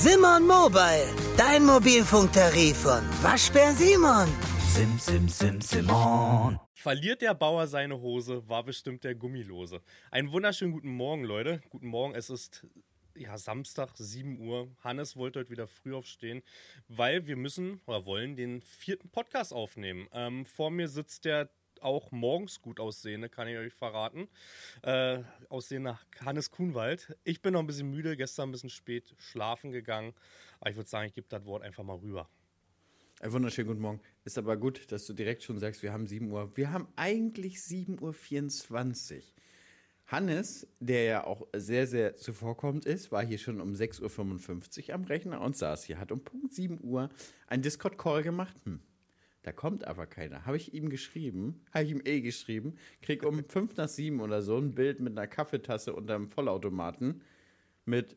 Simon Mobile, dein Mobilfunktarif von Waschbär Simon. Sim, sim, sim, Simon. Verliert der Bauer seine Hose, war bestimmt der Gummilose. Einen wunderschönen guten Morgen, Leute. Guten Morgen, es ist ja Samstag, 7 Uhr. Hannes wollte heute wieder früh aufstehen, weil wir müssen oder wollen den 4. Podcast aufnehmen. Vor mir sitzt der auch morgens gut aussehende, kann ich euch verraten, aussehender Hannes Kuhnwald. Ich bin noch ein bisschen müde, gestern ein bisschen spät schlafen gegangen, aber ich würde sagen, ich gebe das Wort einfach mal rüber. Einen wunderschönen guten Morgen. Ist aber gut, dass du direkt schon sagst, wir haben 7 Uhr. Wir haben eigentlich 7.24 Uhr. Hannes, der ja auch sehr, sehr zuvorkommend ist, war hier schon um 6.55 Uhr am Rechner und saß hier, hat um Punkt 7 Uhr einen Discord-Call gemacht. Da kommt aber keiner. Habe ich ihm eh geschrieben. Krieg um 6:55 oder so ein Bild mit einer Kaffeetasse unterm Vollautomaten mit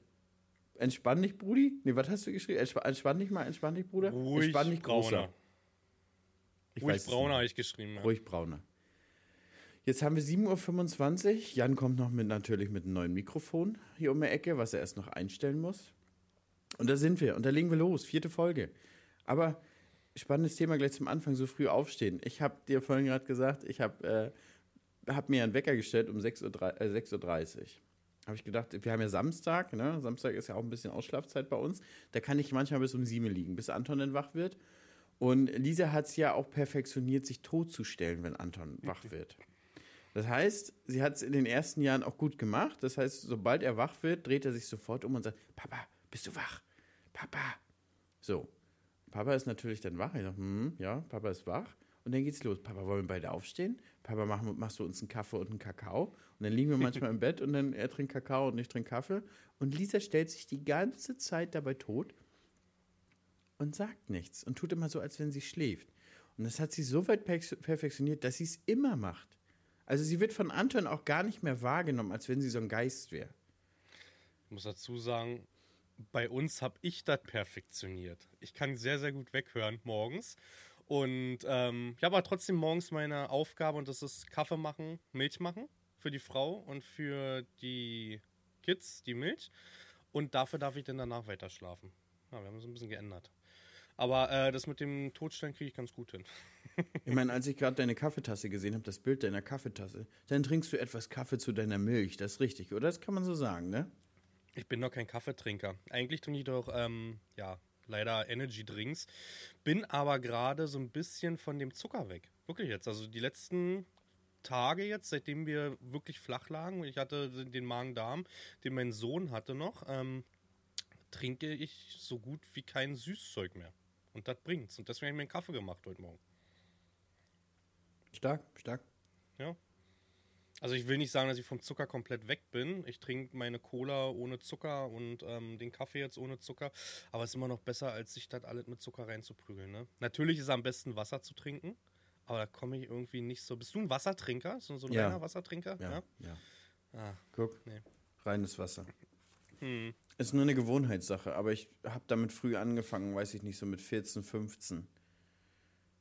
entspann dich, Brudi? Nee, was hast du geschrieben? Entspann dich, Bruder? Entspann dich, Brauner. Ruhig Brauner habe ich geschrieben. Ja. Ruhig Brauner. Jetzt haben wir 7.25 Uhr. Jan kommt noch natürlich mit einem neuen Mikrofon hier um die Ecke, was er erst noch einstellen muss. Und da sind wir. Und da legen wir los. 4. Folge. Aber spannendes Thema gleich zum Anfang, so früh aufstehen. Ich habe dir vorhin gerade gesagt, ich habe hab mir einen Wecker gestellt um 6.30 Uhr. Habe ich gedacht, wir haben ja Samstag, ne? Samstag ist ja auch ein bisschen Ausschlafzeit bei uns. Da kann ich manchmal bis um 7 Uhr liegen, bis Anton dann wach wird. Und Lisa hat es ja auch perfektioniert, sich totzustellen, wenn Anton wach wird. Das heißt, sie hat es in den ersten Jahren auch gut gemacht. Das heißt, sobald er wach wird, dreht er sich sofort um und sagt, Papa, bist du wach? Papa. So. Papa ist natürlich dann wach. Ich sage, ja, Papa ist wach. Und dann geht's los. Papa, wollen wir beide aufstehen? Papa, machst du uns einen Kaffee und einen Kakao? Und dann liegen wir manchmal im Bett und dann er trinkt Kakao und ich trinke Kaffee. Und Lisa stellt sich die ganze Zeit dabei tot und sagt nichts und tut immer so, als wenn sie schläft. Und das hat sie so weit perfektioniert, dass sie es immer macht. Also sie wird von Anton auch gar nicht mehr wahrgenommen, als wenn sie so ein Geist wäre. Ich muss dazu sagen, bei uns habe ich das perfektioniert. Ich kann sehr, sehr gut weghören morgens. Und ich habe aber trotzdem morgens meine Aufgabe und das ist Kaffee machen, Milch machen für die Frau und für die Kids, die Milch. Und dafür darf ich dann danach weiter schlafen. Ja, wir haben es ein bisschen geändert. Aber das mit dem Totstellen kriege ich ganz gut hin. Ich meine, als ich gerade deine Kaffeetasse gesehen habe, das Bild deiner Kaffeetasse, dann trinkst du etwas Kaffee zu deiner Milch. Das ist richtig, oder? Das kann man so sagen, ne? Ich bin doch kein Kaffeetrinker. Eigentlich trinke ich doch, leider Energy-Drinks. Bin aber gerade so ein bisschen von dem Zucker weg. Wirklich jetzt. Also die letzten Tage jetzt, seitdem wir wirklich flach lagen, ich hatte den Magen-Darm, den mein Sohn hatte noch, trinke ich so gut wie kein Süßzeug mehr. Und das bringt's. Und deswegen habe ich mir einen Kaffee gemacht heute Morgen. Stark. Ja. Also ich will nicht sagen, dass ich vom Zucker komplett weg bin. Ich trinke meine Cola ohne Zucker und den Kaffee jetzt ohne Zucker. Aber es ist immer noch besser, als sich das alles mit Zucker reinzuprügeln. Ne? Natürlich ist es am besten, Wasser zu trinken. Aber da komme ich irgendwie nicht so. Bist du ein Wassertrinker? So ein reiner Wassertrinker? Ja. Ah, guck, nee. Reines Wasser. Ist nur eine Gewohnheitssache. Aber ich habe damit früh angefangen, weiß ich nicht, so mit 14, 15.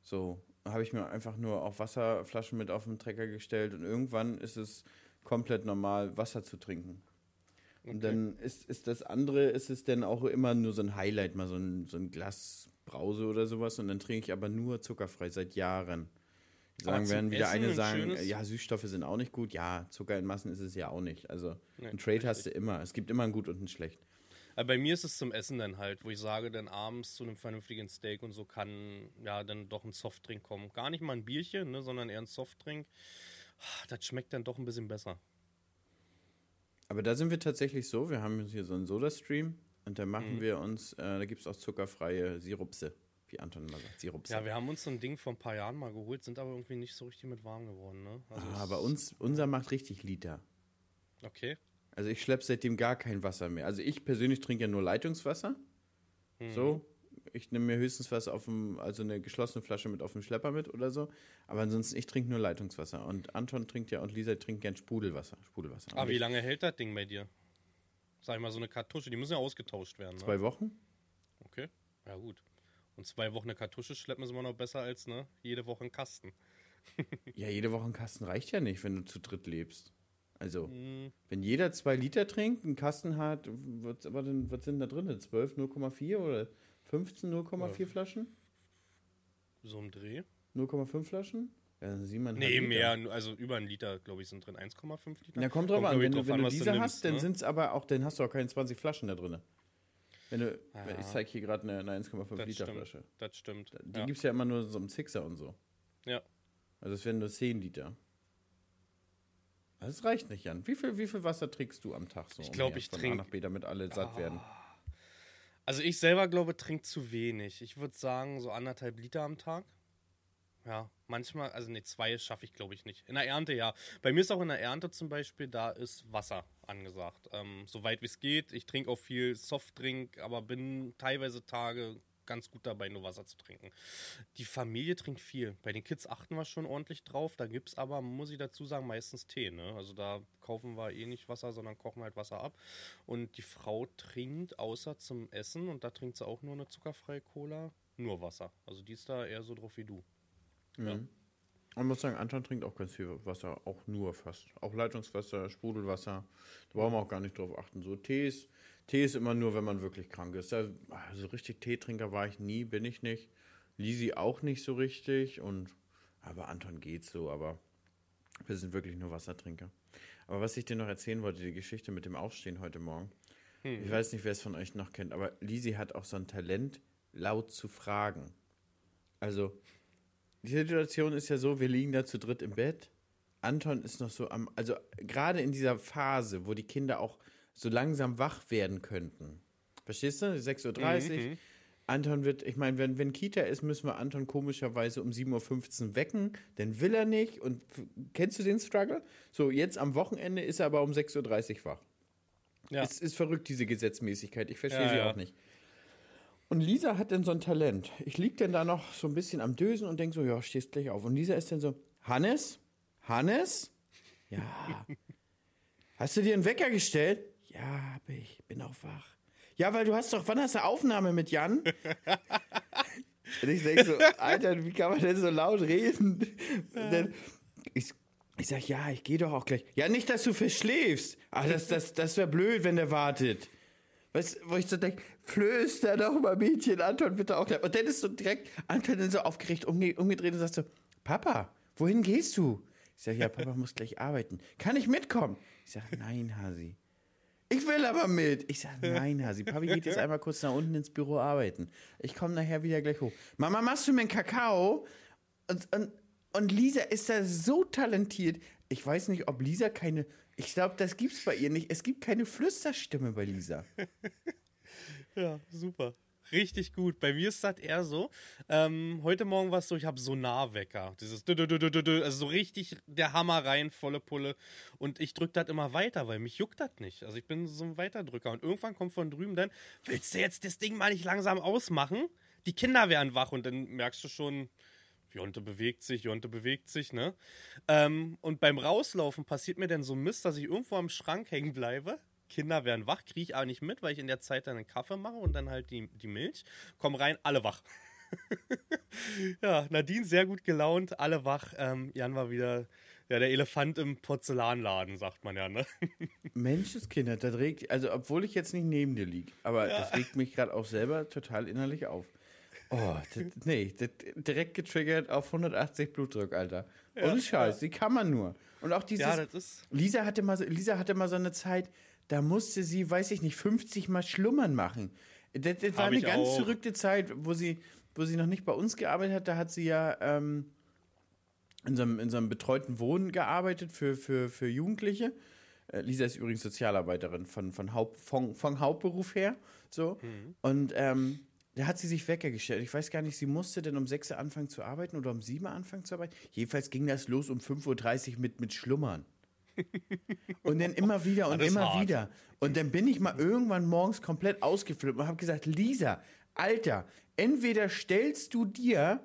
So habe ich mir einfach nur auch Wasserflaschen mit auf den Trecker gestellt und irgendwann ist es komplett normal, Wasser zu trinken. Okay. Und dann ist das andere, ist es dann auch immer nur so ein Highlight, mal so ein Glas Brause oder sowas und dann trinke ich aber nur zuckerfrei seit Jahren. Sagen werden wieder Essen, eine sagen, ja, Süßstoffe sind auch nicht gut, ja, Zucker in Massen ist es ja auch nicht. Also ein Trade richtig. Hast du immer, es gibt immer ein Gut und ein Schlecht. Aber bei mir ist es zum Essen dann halt, wo ich sage, dann abends zu einem vernünftigen Steak und so kann ja dann doch ein Softdrink kommen. Gar nicht mal ein Bierchen, ne, sondern eher ein Softdrink. Das schmeckt dann doch ein bisschen besser. Aber da sind wir tatsächlich so, wir haben hier so einen Sodastream und da machen wir uns, da gibt es auch zuckerfreie Sirupse, wie Anton mal sagt, Sirupse. Ja, wir haben uns so ein Ding vor ein paar Jahren mal geholt, sind aber irgendwie nicht so richtig mit warm geworden. Ne? Also unser macht richtig Liter. Okay. Also ich schleppe seitdem gar kein Wasser mehr. Also ich persönlich trinke ja nur Leitungswasser. So, ich nehme mir höchstens was also eine geschlossene Flasche mit auf dem Schlepper mit oder so. Aber ansonsten, ich trinke nur Leitungswasser. Und Anton trinkt ja und Lisa trinkt gern Sprudelwasser. Aber wie lange hält das Ding bei dir? Sag ich mal, so eine Kartusche, die müssen ja ausgetauscht werden. 2 Wochen. Okay, ja gut. Und 2 Wochen eine Kartusche schleppen ist immer noch besser als ne jede Woche einen Kasten. Ja, jede Woche einen Kasten reicht ja nicht, wenn du zu dritt lebst. Also, wenn jeder 2 Liter trinkt, einen Kasten hat, was sind da drin? 12, 0,4 oder 15, 0,4 ja. Flaschen? So im Dreh. 0,5 Flaschen? Ja, nee, mehr, also über 1 Liter, glaube ich, sind drin. 1,5 Liter. Na, kommt drauf an. Wenn du diese hast, dann sind's aber auch, dann hast du auch keine 20 Flaschen da drin. Ich zeige hier gerade eine 1,5 Liter Flasche. Das stimmt. Die gibt es ja immer nur so im Sixer und so. Ja. Also es wären nur 10 Liter. Also das reicht nicht, Jan. Wie viel Wasser trinkst du am Tag so? Ich glaube, ich trinke. Von A nach B, damit alle satt werden. Also ich selber glaube, trinke zu wenig. Ich würde sagen, so 1,5 Liter am Tag. Ja, manchmal, also 2 schaffe ich, glaube ich, nicht. In der Ernte, ja. Bei mir ist auch in der Ernte zum Beispiel, da ist Wasser angesagt. Soweit wie es geht. Ich trinke auch viel Softdrink, aber bin teilweise Tage ganz gut dabei, nur Wasser zu trinken. Die Familie trinkt viel. Bei den Kids achten wir schon ordentlich drauf. Da gibt es aber, muss ich dazu sagen, meistens Tee. Ne? Also da kaufen wir eh nicht Wasser, sondern kochen halt Wasser ab. Und die Frau trinkt, außer zum Essen, und da trinkt sie auch nur eine zuckerfreie Cola, nur Wasser. Also die ist da eher so drauf wie du. Ja. Man muss sagen, Anton trinkt auch ganz viel Wasser, auch nur fast. Auch Leitungswasser, Sprudelwasser, da brauchen wir auch gar nicht drauf achten. So Tee ist immer nur, wenn man wirklich krank ist. Also richtig Teetrinker war ich nie, bin ich nicht. Lisi auch nicht so richtig. Aber Anton geht's so, aber wir sind wirklich nur Wassertrinker. Aber was ich dir noch erzählen wollte, die Geschichte mit dem Aufstehen heute Morgen. Ich weiß nicht, wer es von euch noch kennt, aber Lisi hat auch so ein Talent, laut zu fragen. Also... Die Situation ist ja so, wir liegen da zu dritt im Bett. Anton ist noch so also gerade in dieser Phase, wo die Kinder auch so langsam wach werden könnten. Verstehst du? 6.30 Uhr. Mhm. Anton wird, ich meine, wenn Kita ist, müssen wir Anton komischerweise um 7.15 Uhr wecken. Dann will er nicht. Und kennst du den Struggle? So, jetzt am Wochenende ist er aber um 6.30 Uhr wach. Ja. Es ist verrückt, diese Gesetzmäßigkeit. Ich verstehe sie auch nicht. Und Lisa hat dann so ein Talent. Ich lieg dann da noch so ein bisschen am Dösen und denk so, ja, stehst gleich auf. Und Lisa ist dann so, Hannes? Ja. Hast du dir einen Wecker gestellt? Ja, hab ich. Bin auch wach. Ja, weil du hast doch, wann hast du Aufnahme mit Jan? Und ich denk so, Alter, wie kann man denn so laut reden? Dann, ich sag, ja, ich geh doch auch gleich. Ja, nicht, dass du verschläfst. Ach, das wäre blöd, wenn der wartet. Weißt du, wo ich so denke, flöster doch mal Mädchen, Anton, bitte auch. Und dann ist so direkt Anton dann so aufgeregt umgedreht und sagt so, Papa, wohin gehst du? Ich sage, ja, Papa muss gleich arbeiten. Kann ich mitkommen? Ich sage, nein, Hasi. Ich will aber mit. Ich sage, nein, Hasi, Papi geht jetzt einmal kurz nach unten ins Büro arbeiten. Ich komme nachher wieder gleich hoch. Mama, machst du mir einen Kakao? Und Lisa ist da so talentiert. Ich weiß nicht, ob Lisa keine... Ich glaube, das gibt's bei ihr nicht. Es gibt keine Flüsterstimme bei Lisa. Ja, super. Richtig gut. Bei mir ist das eher so. Heute Morgen war es so, ich habe Sonarwecker. Dieses also so richtig der Hammer rein, volle Pulle. Und ich drücke das immer weiter, weil mich juckt das nicht. Also ich bin so ein Weiterdrücker. Und irgendwann kommt von drüben dann, willst du jetzt das Ding mal nicht langsam ausmachen? Die Kinder werden wach und dann merkst du schon... Jonte bewegt sich, ne? Und beim Rauslaufen passiert mir dann so Mist, dass ich irgendwo am Schrank hängen bleibe. Kinder werden wach, kriege ich aber nicht mit, weil ich in der Zeit dann einen Kaffee mache und dann halt die Milch. Komm rein, alle wach. Ja, Nadine sehr gut gelaunt, alle wach. Jan war wieder der Elefant im Porzellanladen, sagt man ja, ne? Menschenskinder, das regt, also obwohl ich jetzt nicht neben dir liege, aber das regt mich gerade auch selber total innerlich auf. Oh, das direkt getriggert auf 180 Blutdruck, Alter. Ja, ohne Scheiß, die kann man nur. Und auch dieses, ja, das ist Lisa hatte mal so eine Zeit, da musste sie, weiß ich nicht, 50 Mal schlummern machen. Das war eine ganz verrückte Zeit, wo sie noch nicht bei uns gearbeitet hat. Da hat sie ja in so einem betreuten Wohnen gearbeitet für Jugendliche. Lisa ist übrigens Sozialarbeiterin von Hauptberuf her. So. Mhm. Und da hat sie sich Wecker gestellt. Ich weiß gar nicht, sie musste denn um 6 Uhr anfangen zu arbeiten oder um 7 Uhr anfangen zu arbeiten. Jedenfalls ging das los um 5.30 Uhr mit Schlummern. Und dann immer wieder und immer hart. Wieder. Und dann bin ich mal irgendwann morgens komplett ausgeflippt und habe gesagt, Lisa, Alter, entweder stellst du dir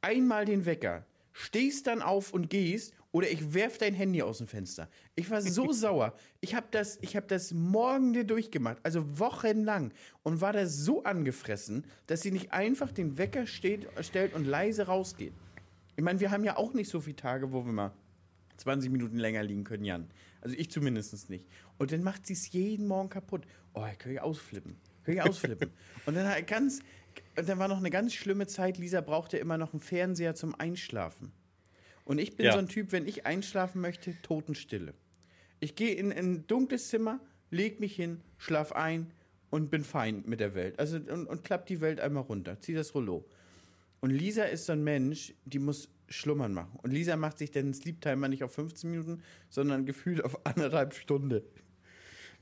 einmal den Wecker, stehst dann auf und gehst oder ich werf dein Handy aus dem Fenster. Ich war so sauer. Ich hab das morgende durchgemacht, also wochenlang und war da so angefressen, dass sie nicht einfach den Wecker stellt und leise rausgeht. Ich meine, wir haben ja auch nicht so viele Tage, wo wir mal 20 Minuten länger liegen können, Jan. Also ich zumindest nicht. Und dann macht sie es jeden Morgen kaputt. Oh, da kann ich ausflippen. Und dann, dann war noch eine ganz schlimme Zeit, Lisa brauchte immer noch einen Fernseher zum Einschlafen. Und ich bin so ein Typ, wenn ich einschlafen möchte, Totenstille. Ich gehe in ein dunkles Zimmer, leg mich hin, schlaf ein und bin fein mit der Welt. Also und klapp die Welt einmal runter, zieh das Rollo. Und Lisa ist so ein Mensch, die muss schlummern machen. Und Lisa macht sich den Sleep-Timer nicht auf 15 Minuten, sondern gefühlt auf 1,5 Stunden.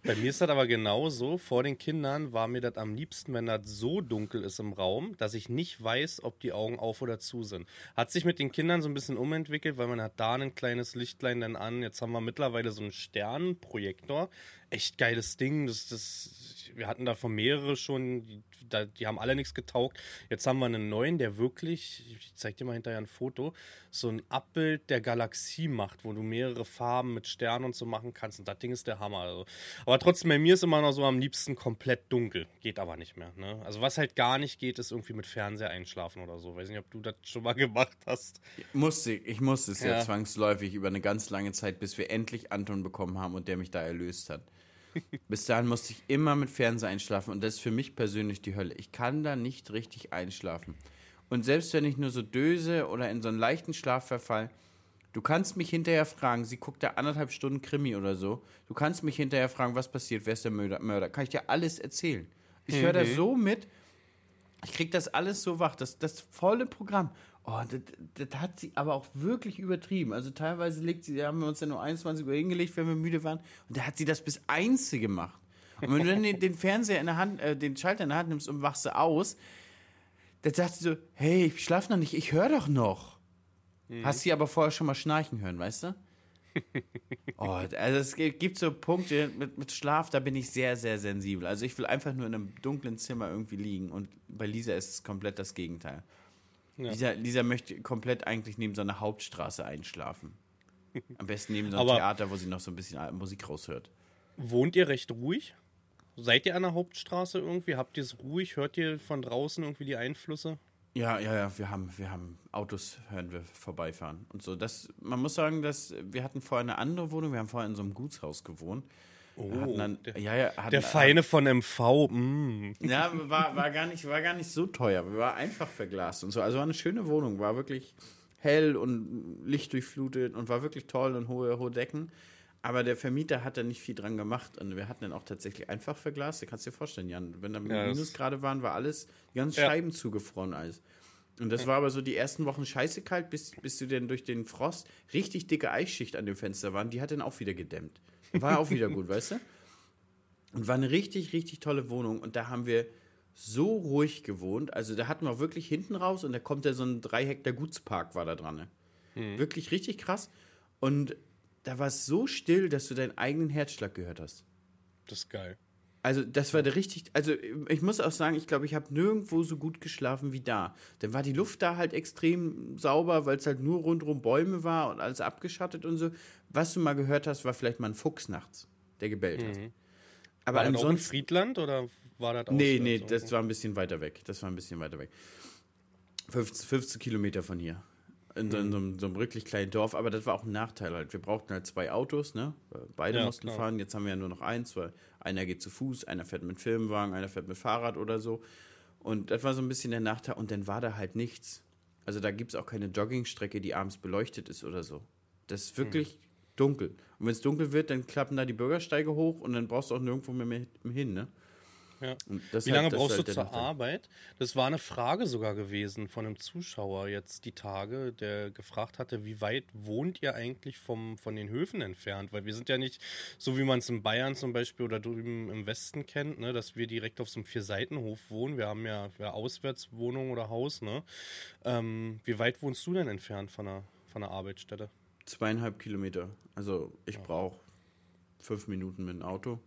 Bei mir ist das aber genauso. Vor den Kindern war mir das am liebsten, wenn das so dunkel ist im Raum, dass ich nicht weiß, ob die Augen auf oder zu sind. Hat sich mit den Kindern so ein bisschen umentwickelt, weil man hat da ein kleines Lichtlein dann an. Jetzt haben wir mittlerweile so einen Sternenprojektor. Echt geiles Ding. Wir hatten davon mehrere schon. Die haben alle nichts getaugt. Jetzt haben wir einen neuen, der wirklich, ich zeig dir mal hinterher ein Foto, so ein Abbild der Galaxie macht, wo du mehrere Farben mit Sternen und so machen kannst. Und das Ding ist der Hammer. Also. Aber trotzdem, bei mir ist immer noch so am liebsten komplett dunkel. Geht aber nicht mehr. Ne? Also was halt gar nicht geht, ist irgendwie mit Fernseher einschlafen oder so. Weiß nicht, ob du das schon mal gemacht hast. Ich musste es ja zwangsläufig über eine ganz lange Zeit, bis wir endlich Anton bekommen haben und der mich da erlöst hat. Bis dahin musste ich immer mit Fernseher einschlafen und das ist für mich persönlich die Hölle. Ich kann da nicht richtig einschlafen. Und selbst wenn ich nur so döse oder in so einen leichten Schlaf verfall, du kannst mich hinterher fragen, sie guckt da 1,5 Stunden Krimi oder so, du kannst mich hinterher fragen, was passiert, wer ist der Mörder? Kann ich dir alles erzählen. Ich höre da so mit, ich krieg das alles so wach, das volle Programm. Oh, das hat sie aber auch wirklich übertrieben. Also teilweise haben wir uns dann um 21 Uhr hingelegt, wenn wir müde waren. Und da hat sie das bis 1 gemacht. Und wenn du dann den Fernseher in der Hand, den Schalter in der Hand nimmst und wachst du aus, dann sagt sie so, hey, ich schlaf noch nicht, ich höre doch noch. Mhm. Hast sie aber vorher schon mal schnarchen hören, weißt du? Oh, also es gibt so Punkte mit Schlaf, da bin ich sehr, sehr sensibel. Also ich will einfach nur in einem dunklen Zimmer irgendwie liegen. Und bei Lisa ist es komplett das Gegenteil. Ja. Lisa möchte komplett eigentlich neben so einer Hauptstraße einschlafen. Am besten neben so einem Theater, wo sie noch so ein bisschen Musik raushört. Wohnt ihr recht ruhig? Seid ihr an der Hauptstraße irgendwie? Habt ihr es ruhig? Hört ihr von draußen irgendwie die Einflüsse? Ja. Wir haben Autos, hören wir vorbeifahren und so. Man muss sagen, wir hatten vorher eine andere Wohnung. Wir haben vorher in so einem Gutshaus gewohnt. Oh, der Feine von MV. Mm. Ja, war gar nicht so teuer. War einfach verglast und so. Also war eine schöne Wohnung. War wirklich hell und lichtdurchflutet und war wirklich toll und hohe Decken. Aber der Vermieter hat da nicht viel dran gemacht. Und wir hatten dann auch tatsächlich einfach verglast. Du kannst dir vorstellen, Jan, wenn da Minusgrade waren, war alles, die ganzen Scheiben zugefroren alles. Und das war aber so die ersten Wochen scheiße kalt, bis du dann durch den Frost richtig dicke Eisschicht an dem Fenster waren. Die hat dann auch wieder gedämmt. War auch wieder gut, weißt du? Und war eine richtig, richtig tolle Wohnung. Und da haben wir so ruhig gewohnt. Also da hatten wir wirklich hinten raus und da kommt ja so ein 3 Hektar Gutspark war da dran. Ne? Mhm. Wirklich richtig krass. Und da war es so still, dass du deinen eigenen Herzschlag gehört hast. Das ist geil. Also das war der richtig... Also ich muss auch sagen, ich glaube, ich habe nirgendwo so gut geschlafen wie da. Dann war die Luft da halt extrem sauber, weil es halt nur rundherum Bäume war und alles abgeschattet und so. Was du mal gehört hast, war vielleicht mal ein Fuchs nachts, der gebellt hat. Aber war das auch in Friedland oder war das auch... Nee, das war ein bisschen weiter weg. 15 Kilometer von hier. In so einem wirklich kleinen Dorf. Aber das war auch ein Nachteil halt. Wir brauchten halt 2 Autos, ne? Beide mussten fahren. Jetzt haben wir ja nur noch 1, weil einer geht zu Fuß, einer fährt mit Firmenwagen, einer fährt mit Fahrrad oder so. Und das war so ein bisschen der Nachteil. Und dann war da halt nichts. Also da gibt es auch keine Joggingstrecke, die abends beleuchtet ist oder so. Das ist wirklich dunkel. Und wenn es dunkel wird, dann klappen da die Bürgersteige hoch und dann brauchst du auch nirgendwo mehr hin, ne? Ja. Wie lange brauchst du zur Arbeit? Das war eine Frage sogar gewesen von einem Zuschauer jetzt die Tage, der gefragt hatte, wie weit wohnt ihr eigentlich von den Höfen entfernt? Weil wir sind ja nicht, so wie man es in Bayern zum Beispiel oder drüben im Westen kennt, ne, dass wir direkt auf so einem 4-Seitenhof wohnen. Wir haben ja Auswärtswohnung oder Haus. Ne? Wie weit wohnst du denn entfernt von der Arbeitsstätte? 2,5 Kilometer. Also ich brauche 5 Minuten mit dem Auto.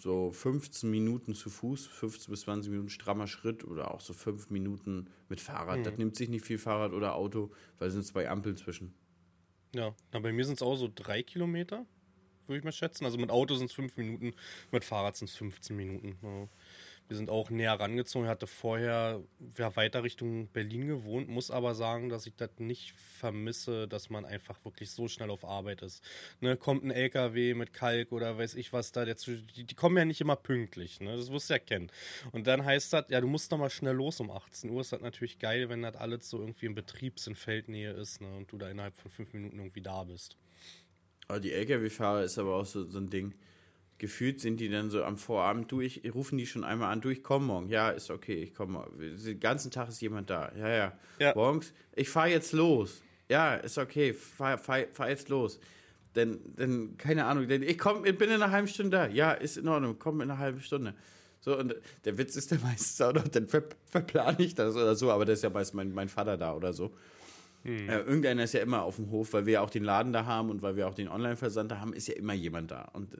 So 15 Minuten zu Fuß, 15 bis 20 Minuten strammer Schritt oder auch so 5 Minuten mit Fahrrad. Das nimmt sich nicht viel Fahrrad oder Auto, weil es sind 2 Ampeln zwischen. Ja, na, bei mir sind es auch so 3 Kilometer, würde ich mal schätzen. Also mit Auto sind es 5 Minuten, mit Fahrrad sind es 15 Minuten. Ja. Wir sind auch näher rangezogen. Ich hatte vorher weiter Richtung Berlin gewohnt, muss aber sagen, dass ich das nicht vermisse, dass man einfach wirklich so schnell auf Arbeit ist. Ne, kommt ein LKW mit Kalk oder weiß ich was da, die kommen ja nicht immer pünktlich, ne? Das wirst du ja kennen. Und dann heißt das, ja, du musst nochmal schnell los um 18 Uhr. Ist das natürlich geil, wenn das alles so irgendwie im Betriebs- in Feldnähe ist, ne? Und du da innerhalb von 5 Minuten irgendwie da bist. Aber die LKW-Fahrer ist aber auch so ein Ding. Gefühlt sind die dann so am Vorabend durch, rufen die schon einmal an, du, ich komme morgen. Ja, ist okay, ich komme. Den ganzen Tag ist jemand da. Ja. Morgens, ich fahre jetzt los. Ja, ist okay, fahr jetzt los. Denn keine Ahnung, denn ich bin in einer halben Stunde da. Ja, ist in Ordnung, komm in einer halben Stunde. So, und der Witz ist dann meistens auch noch, dann verplane ich das oder so, aber das ist ja meist mein Vater da oder so. Irgendeiner ist ja immer auf dem Hof, weil wir ja auch den Laden da haben und weil wir auch den Online-Versand da haben, ist ja immer jemand da. Und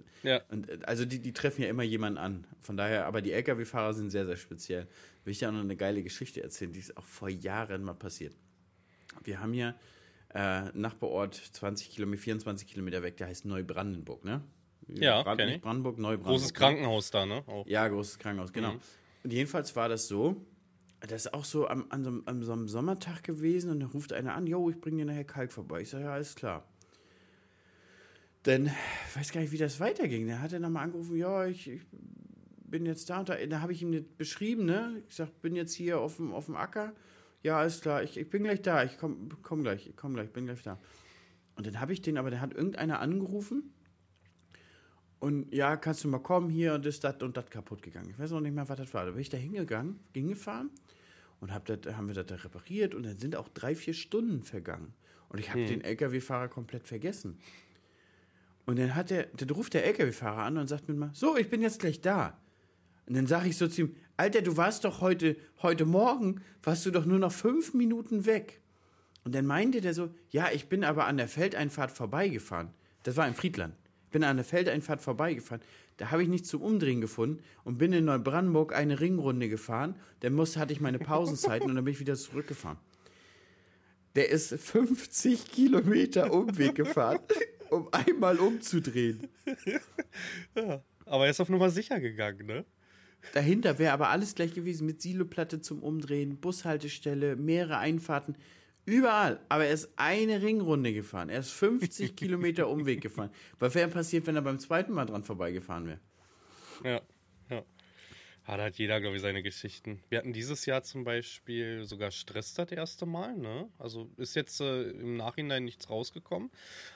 also die treffen ja immer jemanden an. Von daher, aber die LKW-Fahrer sind sehr, sehr speziell. Will ich dir auch noch eine geile Geschichte erzählen, die ist auch vor Jahren mal passiert. Wir haben hier Nachbarort 20 Kilometer, 24 Kilometer weg, der heißt Neubrandenburg, ne? Ja, nicht Brandenburg, Neubrandenburg. Großes Krankenhaus da, ne? Auch. Ja, großes Krankenhaus, genau. Mhm. Und jedenfalls war das so, das ist auch so an so einem Sommertag gewesen und dann ruft einer an, yo, ich bringe dir nachher Kalk vorbei. Ich sage, ja, alles klar. Dann, ich weiß gar nicht, wie das weiterging. Dann hat er nochmal angerufen, ja, ich bin jetzt da und da. Da habe ich ihm nicht beschrieben, ne? Ich sage, bin jetzt hier auf dem Acker. Ja, alles klar, ich bin gleich da. Ich komm gleich, bin gleich da. Und dann habe ich den, aber der hat irgendeiner angerufen. Und ja, kannst du mal kommen hier und das kaputt gegangen. Ich weiß noch nicht mehr, was das war. Da bin ich da hingefahren und haben wir das da repariert und dann sind auch 3-4 Stunden vergangen. Und ich habe den LKW-Fahrer komplett vergessen. Und dann dann ruft der LKW-Fahrer an und sagt mir mal, so, ich bin jetzt gleich da. Und dann sage ich so zu ihm, Alter, du warst doch heute Morgen, warst du doch nur noch 5 Minuten weg. Und dann meinte der so, ja, ich bin aber an der Feldeinfahrt vorbeigefahren. Das war in Friedland. Bin an der Feldeinfahrt vorbeigefahren, da habe ich nichts zum Umdrehen gefunden und bin in Neubrandenburg eine Ringrunde gefahren, dann hatte ich meine Pausenzeiten und dann bin ich wieder zurückgefahren. Der ist 50 Kilometer Umweg gefahren, um einmal umzudrehen. Ja, aber er ist auf Nummer sicher gegangen, ne? Dahinter wäre aber alles gleich gewesen mit Siloplatte zum Umdrehen, Bushaltestelle, mehrere Einfahrten. Überall, aber er ist eine Ringrunde gefahren. Er ist 50 Kilometer Umweg gefahren. Was wäre passiert, wenn er beim zweiten Mal dran vorbeigefahren wäre? Ja. Ah, da hat jeder, glaube ich, seine Geschichten. Wir hatten dieses Jahr zum Beispiel sogar Stress das erste Mal, ne? Also ist jetzt im Nachhinein nichts rausgekommen,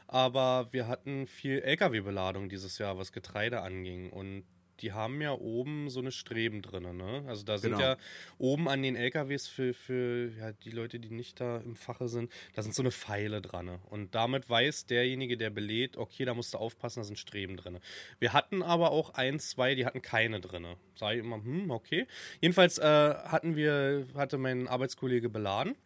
aber wir hatten viel LKW-Beladung dieses Jahr, was Getreide anging und die haben ja oben so eine Streben drin, ne? Also da sind ja oben an den LKWs für ja, die Leute, die nicht da im Fache sind, da sind so eine Pfeile dran. Ne? Und damit weiß derjenige, der belädt, okay, da musst du aufpassen, da sind Streben drin. Wir hatten aber auch 1, 2, die hatten keine drin. Sag ich immer, okay. Jedenfalls hatte mein Arbeitskollege beladen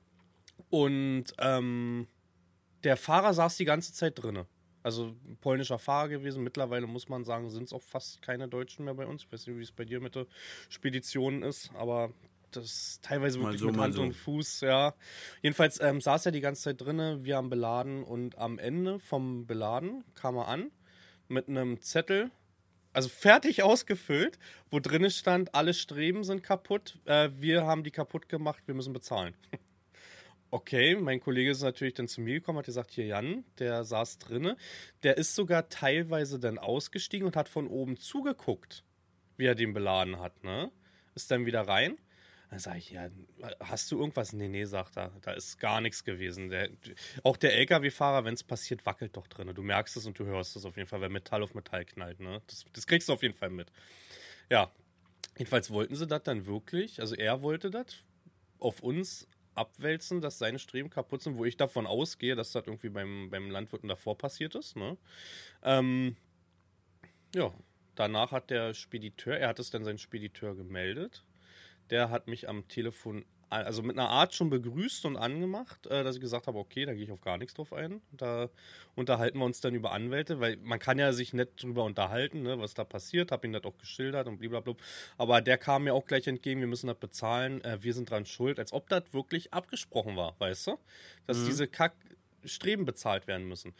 und der Fahrer saß die ganze Zeit drin. Also polnischer Fahrer gewesen. Mittlerweile muss man sagen, sind es auch fast keine Deutschen mehr bei uns. Ich weiß nicht, wie es bei dir mit der Spedition ist, aber das ist teilweise wirklich so, mit Hand und Fuß, ja. Jedenfalls saß er die ganze Zeit drinne. Wir haben beladen und am Ende vom Beladen kam er an mit einem Zettel, also fertig ausgefüllt, wo drin stand, alle Streben sind kaputt, wir haben die kaputt gemacht, wir müssen bezahlen. Okay, mein Kollege ist natürlich dann zu mir gekommen, hat gesagt, hier Jan, der saß drinne, der ist sogar teilweise dann ausgestiegen und hat von oben zugeguckt, wie er den beladen hat, ne? Ist dann wieder rein. Dann sage ich, ja, hast du irgendwas? Nee, sagt er, da ist gar nichts gewesen. Auch der LKW-Fahrer, wenn es passiert, wackelt doch drinne. Du merkst es und du hörst es auf jeden Fall, wenn Metall auf Metall knallt, ne? Das kriegst du auf jeden Fall mit. Ja, jedenfalls wollten sie das dann wirklich, also er wollte das auf uns abwälzen, dass seine Streben kaputt sind, wo ich davon ausgehe, dass das irgendwie beim Landwirten davor passiert ist. Ne? Ja, danach hat der Spediteur, er hat es dann seinen Spediteur gemeldet, der hat mich am Telefon, also mit einer Art schon begrüßt und angemacht, dass ich gesagt habe, okay, da gehe ich auf gar nichts drauf ein. Da unterhalten wir uns dann über Anwälte, weil man kann ja sich nicht drüber unterhalten, ne, was da passiert. Habe ihm das auch geschildert und blablabla. Aber der kam mir auch gleich entgegen, wir müssen das bezahlen, wir sind dran schuld. Als ob das wirklich abgesprochen war, weißt du? Dass diese Kack Streben bezahlt werden müssen.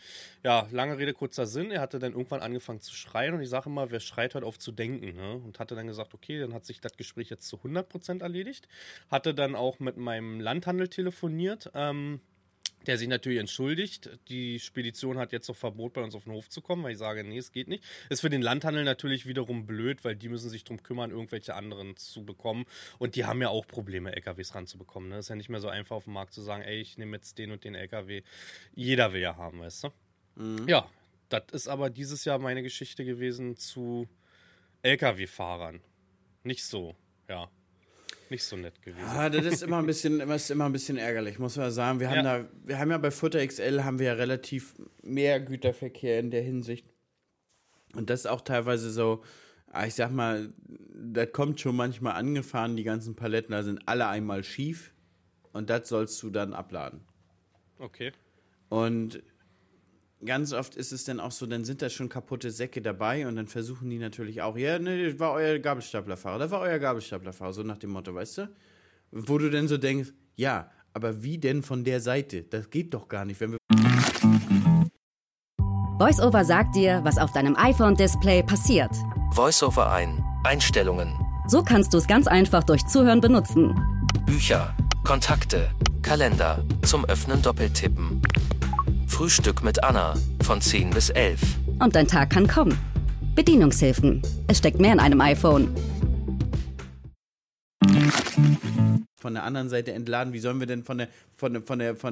Ja, lange Rede, kurzer Sinn. Er hatte dann irgendwann angefangen zu schreien und ich sage immer, wer schreit, hört auf zu denken. Ne? Und hatte dann gesagt, okay, dann hat sich das Gespräch jetzt zu 100% erledigt. Hatte dann auch mit meinem Landhandel telefoniert, der sich natürlich entschuldigt. Die Spedition hat jetzt noch Verbot, bei uns auf den Hof zu kommen, weil ich sage, nee, es geht nicht. Ist für den Landhandel natürlich wiederum blöd, weil die müssen sich darum kümmern, irgendwelche anderen zu bekommen. Und die haben ja auch Probleme, LKWs ranzubekommen. Ne? Ist ja nicht mehr so einfach auf dem Markt zu sagen, ey, ich nehme jetzt den und den LKW. Jeder will ja haben, weißt du? Mhm. Ja, das ist aber dieses Jahr meine Geschichte gewesen zu LKW-Fahrern. Nicht so, ja. Nicht so nett gewesen. Ja, das ist immer ein bisschen, ärgerlich, muss man sagen. Wir haben ja, bei Futter XL haben wir ja relativ mehr Güterverkehr in der Hinsicht. Und das ist auch teilweise so, ich sag mal, das kommt schon manchmal angefahren, die ganzen Paletten, da sind alle einmal schief und das sollst du dann abladen. Okay. Und ganz oft ist es dann auch so, dann sind da schon kaputte Säcke dabei und dann versuchen die natürlich auch, ja, ne, das war euer Gabelstaplerfahrer, so nach dem Motto, weißt du? Wo du dann so denkst, ja, aber wie denn von der Seite? Das geht doch gar nicht, wenn wir... VoiceOver sagt dir, was auf deinem iPhone-Display passiert. VoiceOver ein, Einstellungen. So kannst du es ganz einfach durch Zuhören benutzen. Bücher, Kontakte, Kalender, zum Öffnen doppeltippen. Frühstück mit Anna von 10 bis 11. Und dein Tag kann kommen. Bedienungshilfen. Es steckt mehr in einem iPhone. Von der anderen Seite entladen. Wie sollen wir denn von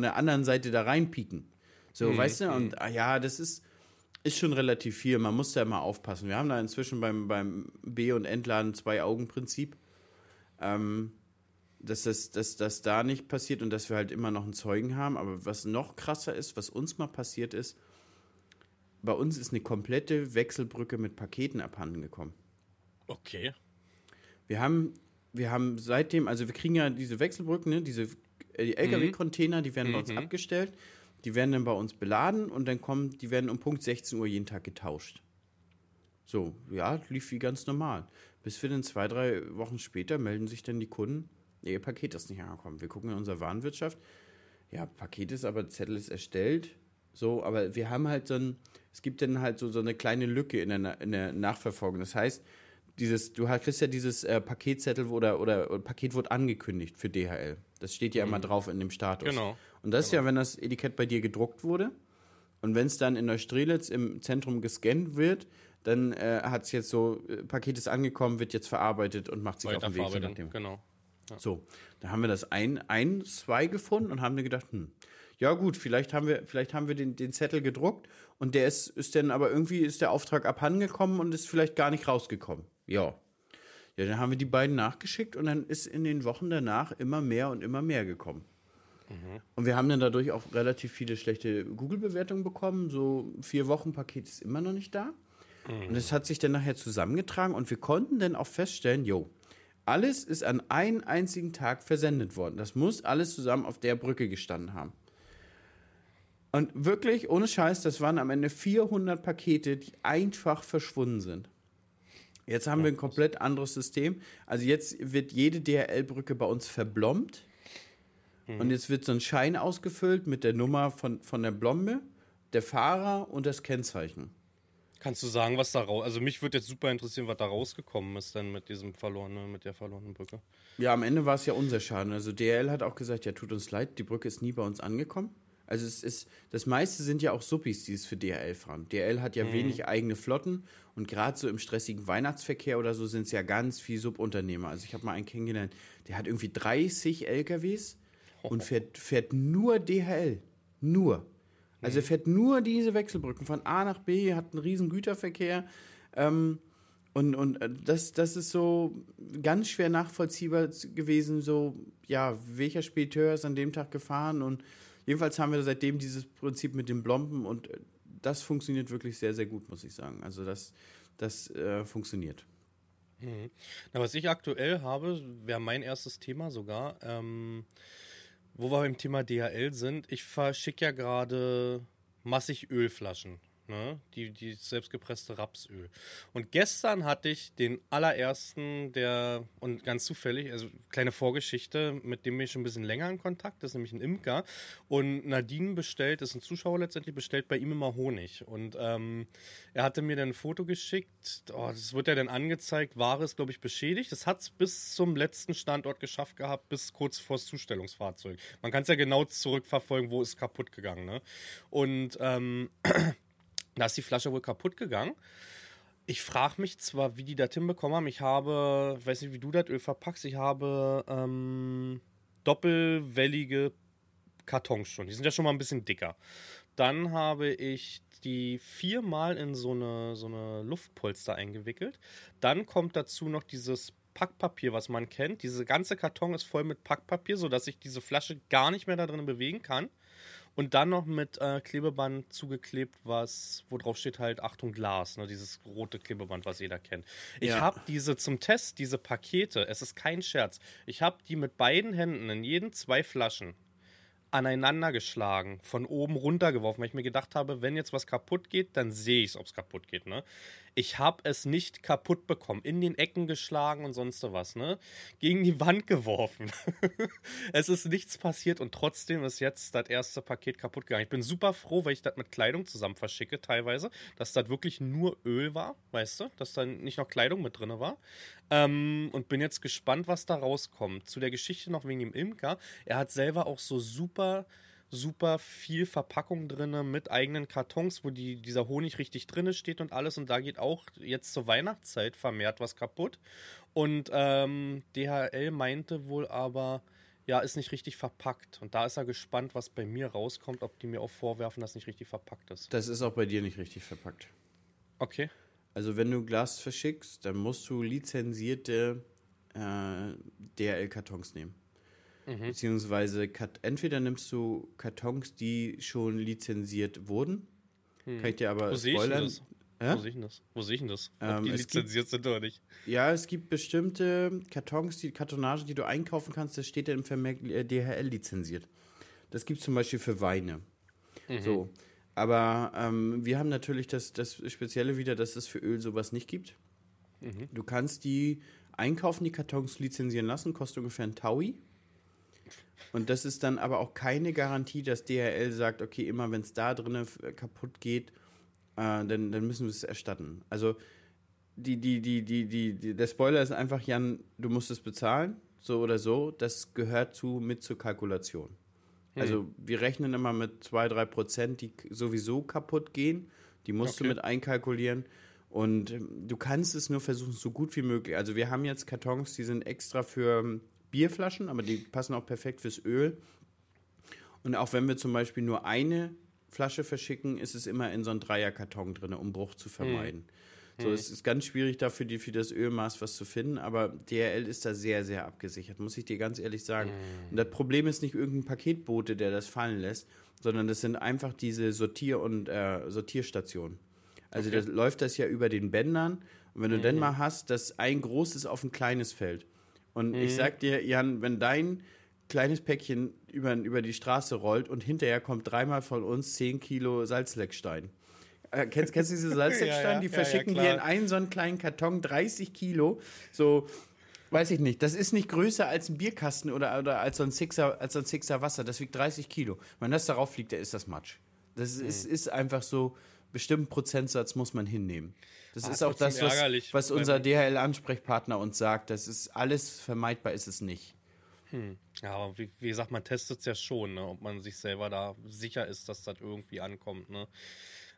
der anderen Seite da reinpieken? So, weißt du? Und ja, das ist schon relativ viel. Man muss da immer aufpassen. Wir haben da inzwischen beim B- und Entladen Zwei-Augen-Prinzip. Dass das da nicht passiert und dass wir halt immer noch einen Zeugen haben. Aber was noch krasser ist, was uns mal passiert ist, bei uns ist eine komplette Wechselbrücke mit Paketen abhanden gekommen. Okay. Wir haben seitdem, also wir kriegen ja diese Wechselbrücken, ne, die LKW-Container, die werden bei uns abgestellt, die werden dann bei uns beladen und dann die werden um Punkt 16 Uhr jeden Tag getauscht. So, ja, lief wie ganz normal. Bis wir dann 2-3 Wochen später melden sich dann die Kunden, ihr Paket ist nicht angekommen. Wir gucken in unserer Warenwirtschaft. Ja, Paket ist aber, Zettel ist erstellt. So, aber wir haben halt es gibt dann halt so eine kleine Lücke in der Nachverfolgung. Das heißt, du kriegst ja dieses Paketzettel oder Paket wurde angekündigt für DHL. Das steht ja immer drauf in dem Status. Genau. Und das ist ja, wenn das Etikett bei dir gedruckt wurde und wenn es dann in Neustrelitz im Zentrum gescannt wird, dann hat es jetzt so, Paket ist angekommen, wird jetzt verarbeitet und macht sich auf den Weg zu dem. Genau. Ja. So, da haben wir das zwei gefunden und haben gedacht, ja gut, vielleicht haben wir den Zettel gedruckt und der ist dann aber irgendwie ist der Auftrag abhandengekommen und ist vielleicht gar nicht rausgekommen. Ja, dann haben wir die beiden nachgeschickt und dann ist in den Wochen danach immer mehr gekommen. Mhm. Und wir haben dann dadurch auch relativ viele schlechte Google-Bewertungen bekommen, so 4 Wochen Paket ist immer noch nicht da. Mhm. Und das hat sich dann nachher zusammengetragen und wir konnten dann auch feststellen, alles ist an einem einzigen Tag versendet worden. Das muss alles zusammen auf der Brücke gestanden haben. Und wirklich, ohne Scheiß, das waren am Ende 400 Pakete, die einfach verschwunden sind. Jetzt haben wir ein komplett anderes System. Also jetzt wird jede DHL-Brücke bei uns verblombt. Mhm. Und jetzt wird so ein Schein ausgefüllt mit der Nummer von der Blombe, der Fahrer und das Kennzeichen. Kannst du sagen, was da raus... Also mich würde jetzt super interessieren, was da rausgekommen ist denn mit mit der verlorenen Brücke. Ja, am Ende war es ja unser Schaden. Also DHL hat auch gesagt, ja, tut uns leid, die Brücke ist nie bei uns angekommen. Also es ist... Das meiste sind ja auch Suppis, die es für DHL fahren. DHL hat ja wenig eigene Flotten und gerade so im stressigen Weihnachtsverkehr oder so sind es ja ganz viel Subunternehmer. Also ich habe mal einen kennengelernt, der hat irgendwie 30 LKWs und fährt nur DHL. Nur. Also er fährt nur diese Wechselbrücken von A nach B, hat einen riesen Güterverkehr und das ist so ganz schwer nachvollziehbar gewesen, so, ja, welcher Spediteur ist an dem Tag gefahren und jedenfalls haben wir seitdem dieses Prinzip mit den Blomben und das funktioniert wirklich sehr, sehr gut, muss ich sagen. Also das funktioniert. Mhm. Na, was ich aktuell habe, wäre mein erstes Thema sogar, wo wir beim Thema DHL sind, ich verschicke ja gerade massig Ölflaschen. Ne? Die selbstgepresste Rapsöl. Und gestern hatte ich den allerersten, der, und ganz zufällig, also kleine Vorgeschichte, mit dem bin ich schon ein bisschen länger in Kontakt, das ist nämlich ein Imker. Und Nadine bestellt, das ist ein Zuschauer letztendlich, bestellt bei ihm immer Honig. Und er hatte mir dann ein Foto geschickt, das wird ja dann angezeigt, Ware ist, glaube ich, beschädigt. Das hat es bis zum letzten Standort geschafft gehabt, bis kurz vor das Zustellungsfahrzeug. Man kann es ja genau zurückverfolgen, wo ist kaputt gegangen. Ne? Und da ist die Flasche wohl kaputt gegangen. Ich frage mich zwar, wie die das hinbekommen haben. Ich weiß nicht, wie du das Öl verpackst, ich habe doppelwellige Kartons schon. Die sind ja schon mal ein bisschen dicker. Dann habe ich die viermal in so eine Luftpolster eingewickelt. Dann kommt dazu noch dieses Packpapier, was man kennt. Diese ganze Karton ist voll mit Packpapier, sodass ich diese Flasche gar nicht mehr da drin bewegen kann. Und dann noch mit Klebeband zugeklebt, wo drauf steht halt, Achtung, Glas, ne? Dieses rote Klebeband, was jeder kennt. Ich habe diese zum Test, diese Pakete, es ist kein Scherz, ich habe die mit beiden Händen in jeden 2 Flaschen aneinander geschlagen, von oben runtergeworfen, weil ich mir gedacht habe, wenn jetzt was kaputt geht, dann sehe ich es, ob es kaputt geht, ne? Ich habe es nicht kaputt bekommen, in den Ecken geschlagen und sonst was, ne? Gegen die Wand geworfen. Es ist nichts passiert und trotzdem ist jetzt das erste Paket kaputt gegangen. Ich bin super froh, weil ich das mit Kleidung zusammen verschicke teilweise, dass das wirklich nur Öl war, weißt du? Dass da nicht noch Kleidung mit drin war. Und bin jetzt gespannt, was da rauskommt. Zu der Geschichte noch wegen dem Imker. Er hat selber auch so super viel Verpackung drin mit eigenen Kartons, wo dieser Honig richtig drin steht und alles. Und da geht auch jetzt zur Weihnachtszeit vermehrt was kaputt. Und DHL meinte wohl aber, ja, ist nicht richtig verpackt. Und da ist er gespannt, was bei mir rauskommt, ob die mir auch vorwerfen, dass nicht richtig verpackt ist. Das ist auch bei dir nicht richtig verpackt. Okay. Also wenn du Glas verschickst, dann musst du lizenzierte DHL-Kartons nehmen. Mhm. Beziehungsweise entweder nimmst du Kartons, die schon lizenziert wurden. Kann ich dir aber spoilern. Wo sehe ich denn das? Ob die lizenziert sind oder nicht? Ja, es gibt bestimmte Kartons, die Kartonage, die du einkaufen kannst, das steht ja im Vermerk DHL lizenziert. Das gibt es zum Beispiel für Weine. Mhm. So. Aber wir haben natürlich das Spezielle wieder, dass es für Öl sowas nicht gibt. Mhm. Du kannst die einkaufen, die Kartons lizenzieren lassen, kostet ungefähr ein Taui. Und das ist dann aber auch keine Garantie, dass DHL sagt, okay, immer wenn es da drin kaputt geht, dann müssen wir es erstatten. Also der Spoiler ist einfach, Jan, du musst es bezahlen, so oder so. Das gehört mit zur Kalkulation. Hm. Also wir rechnen immer mit 2-3%, die sowieso kaputt gehen. Die musst du mit einkalkulieren. Und du kannst es nur versuchen, so gut wie möglich. Also wir haben jetzt Kartons, die sind extra für Bierflaschen, aber die passen auch perfekt fürs Öl. Und auch wenn wir zum Beispiel nur eine Flasche verschicken, ist es immer in so einem Dreierkarton drin, um Bruch zu vermeiden. So, es ist ganz schwierig dafür, für das Ölmaß was zu finden, aber DHL ist da sehr, sehr abgesichert, muss ich dir ganz ehrlich sagen. Und das Problem ist nicht irgendein Paketbote, der das fallen lässt, sondern das sind einfach diese Sortierstationen. Also das läuft das ja über den Bändern und wenn du dann mal hast, dass ein großes auf ein kleines fällt. Und ich sag dir, Jan, wenn dein kleines Päckchen über die Straße rollt und hinterher kommt dreimal von uns 10 Kilo Salzleckstein. Kennst du diese Salzleckstein? Die verschicken hier in einen so einen kleinen Karton 30 Kilo. So, weiß ich nicht. Das ist nicht größer als ein Bierkasten oder als so ein Sixer Wasser. Das wiegt 30 Kilo. Wenn das darauf liegt, dann ist das Matsch. Das ist einfach so. Bestimmten Prozentsatz muss man hinnehmen. Das ist auch das, was unser DHL-Ansprechpartner uns sagt. Das ist alles vermeidbar, ist es nicht. Ja, aber wie gesagt, man testet es ja schon, ne? Ob man sich selber da sicher ist, dass das irgendwie ankommt. Ne?